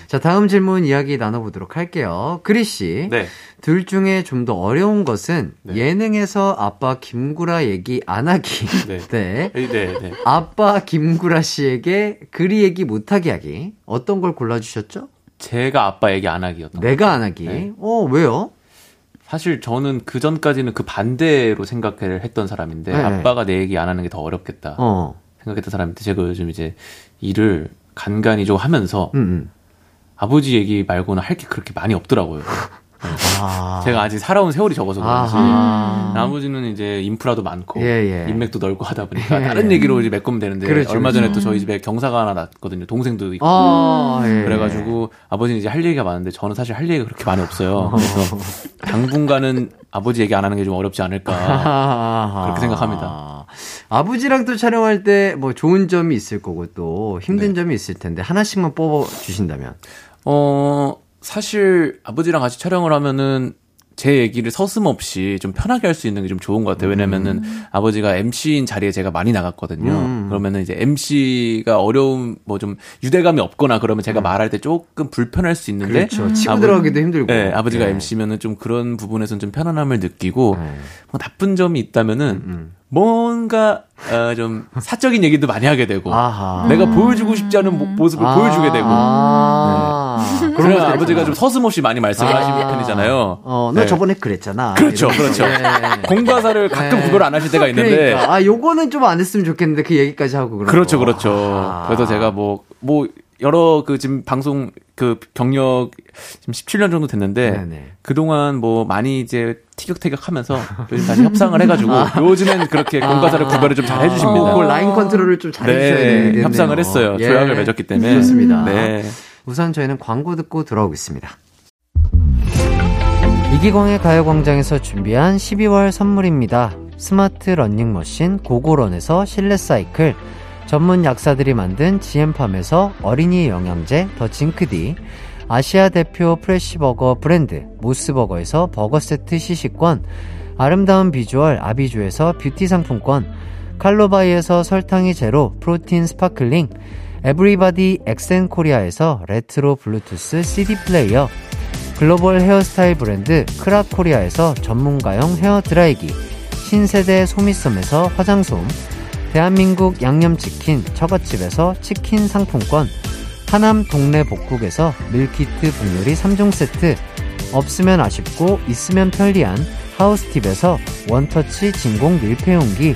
자, 다음 질문 이야기 나눠보도록 할게요. 그리 씨, 네. 둘 중에 좀 더 어려운 것은 예능에서 아빠 김구라 얘기 안 하기 네. 네. 아빠 김구라 씨에게 그리 얘기 못하게 하기. 어떤 걸 골라주셨죠? 제가 아빠 얘기 안 하기였던 거예요. 내가 안 하기? 네. 왜요? 사실 저는 그 전까지는 그 반대로 생각을 했던 사람인데 아빠가 내 얘기 안 하는 게 더 어렵겠다 생각했던 사람인데 제가 요즘 이제 일을 간간히 좀 하면서 아버지 얘기 말고는 할 게 그렇게 많이 없더라고요. 제가 아직 살아온 세월이 적어서 그런지 아버지는 이제 인프라도 많고 인맥도 넓고 하다 보니까 다른 얘기로 이제 메꾸면 되는데 그렇죠, 얼마 전에 또 저희 집에 경사가 하나 났거든요. 동생도 있고 그래가지고 아버지는 이제 할 얘기가 많은데 저는 사실 할 얘기가 그렇게 많이 없어요. 그래서 당분간은 아버지 얘기 안 하는 게 좀 어렵지 않을까 그렇게 생각합니다. 아버지랑 또 촬영할 때 뭐 좋은 점이 있을 거고 또 힘든 점이 있을 텐데 하나씩만 뽑아주신다면 사실 아버지랑 같이 촬영을 하면은 제 얘기를 서슴없이 좀 편하게 할 수 있는 게 좀 좋은 것 같아요. 왜냐면은 아버지가 MC인 자리에 제가 많이 나갔거든요. 그러면은 이제 MC가 어려운 뭐 좀 유대감이 없거나 그러면 제가 말할 때 조금 불편할 수 있는데 그렇죠. 치고 들어가기도 힘들고. 네, 아버지가 MC면은 좀 그런 부분에선 좀 편안함을 느끼고 뭐 나쁜 점이 있다면은 뭔가 좀 사적인 얘기도 많이 하게 되고 내가 보여주고 싶지 않은 모습을 보여주게 되고 네. 그러면 아버지가 좀 서슴없이 많이 말씀을 하시는 편이잖아요. 너 저번에 그랬잖아. 그렇죠, 그렇죠. 공과사를 가끔 구별 안 하실 때가 있는데 그러니까. 요거는 좀 안 했으면 좋겠는데 그 얘기까지 하고 그런 그렇죠, 거. 그렇죠. 그래서 제가 뭐 여러 그 지금 방송 그 경력 지금 17년 정도 됐는데 네네. 그동안 뭐 많이 이제 티격태격하면서 요즘 다시 협상을 해가지고 아. 요즘엔 그렇게 공과사를 구별을 좀 잘 해주십니다. 그 라인 컨트롤을 좀 잘 해주셔야 되겠네요. 협상을 했어요. 예. 조약을 맺었기 때문에. 좋습니다. 네. 우선 저희는 광고 듣고 돌아오겠습니다. 이기광의 가요광장에서 준비한 12월 선물입니다. 스마트 러닝머신 고고런에서 실내 사이클, 전문 약사들이 만든 지앤팜에서 어린이 영양제 더 징크디, 아시아 대표 프레시버거 브랜드 모스버거에서 버거세트 시식권, 아름다운 비주얼 아비주에서 뷰티 상품권, 칼로바이에서 설탕이 제로 프로틴 스파클링, 에브리바디 엑센코리아에서 레트로 블루투스 CD 플레이어, 글로벌 헤어스타일 브랜드 크라코리아에서 전문가용 헤어드라이기, 신세대 소미섬에서 화장솜, 대한민국 양념치킨 처갓집에서 치킨 상품권, 하남 동네 복국에서 밀키트 복요리 3종 세트, 없으면 아쉽고 있으면 편리한 하우스팁에서 원터치 진공 밀폐용기,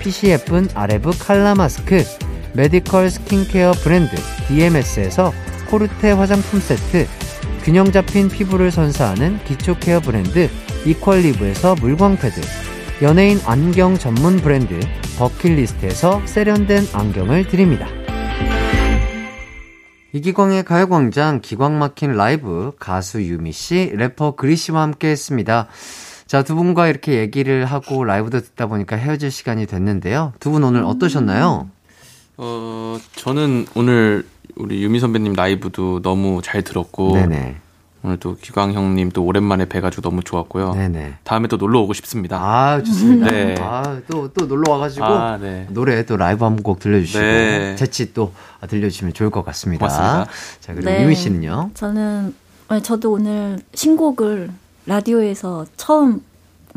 핏이 예쁜 아레브 칼라 마스크, 메디컬 스킨케어 브랜드 DMS에서 코르테 화장품 세트, 균형 잡힌 피부를 선사하는 기초 케어 브랜드 이퀄리브에서 물광 패드, 연예인 안경 전문 브랜드 버킷리스트에서 세련된 안경을 드립니다. 이기광의 가요광장 기광 막힌 라이브, 가수 유미씨, 래퍼 그리씨와 함께 했습니다. 자, 두 분과 이렇게 얘기를 하고 라이브도 듣다 보니까 헤어질 시간이 됐는데요. 두 분 오늘 어떠셨나요? 저는 오늘 우리 유미 선배님 라이브도 너무 잘 들었고 네네. 오늘 또 기광 형님 또 오랜만에 뵈가지고 너무 좋았고요. 네네. 다음에 또 놀러 오고 싶습니다. 아, 좋습니다. 네. 아, 또 놀러 와가지고 아, 네. 노래 또 라이브 한 곡 들려주시고 네. 재치 또 들려주시면 좋을 것 같습니다. 고맙습니다. 자, 그리고 네. 유미 씨는요? 저도 오늘 신곡을 라디오에서 처음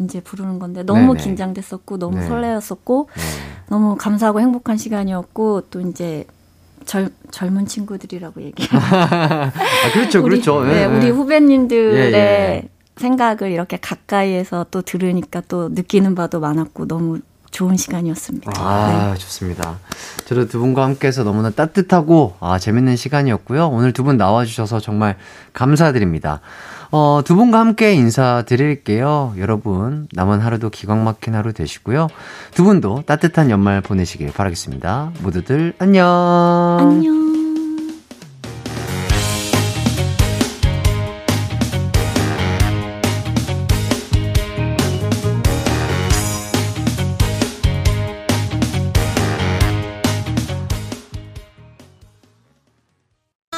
이제 부르는 건데 너무 네네. 긴장됐었고 너무 네. 설레었었고 네. 너무 감사하고 행복한 시간이었고 또 이제. 젊은 친구들이라고 얘기해요. 아, 그렇죠, 그렇죠. 네, 우리 후배님들의 생각을 이렇게 가까이에서 또 들으니까 또 느끼는 바도 많았고 너무 좋은 시간이었습니다. 아, 네. 좋습니다. 저도 두 분과 함께해서 너무나 따뜻하고 재밌는 시간이었고요. 오늘 두 분 나와주셔서 정말 감사드립니다. 두 분과 함께 인사드릴게요. 여러분, 남은 하루도 기광 막힌 하루 되시고요. 두 분도 따뜻한 연말 보내시길 바라겠습니다. 모두들 안녕. 안녕.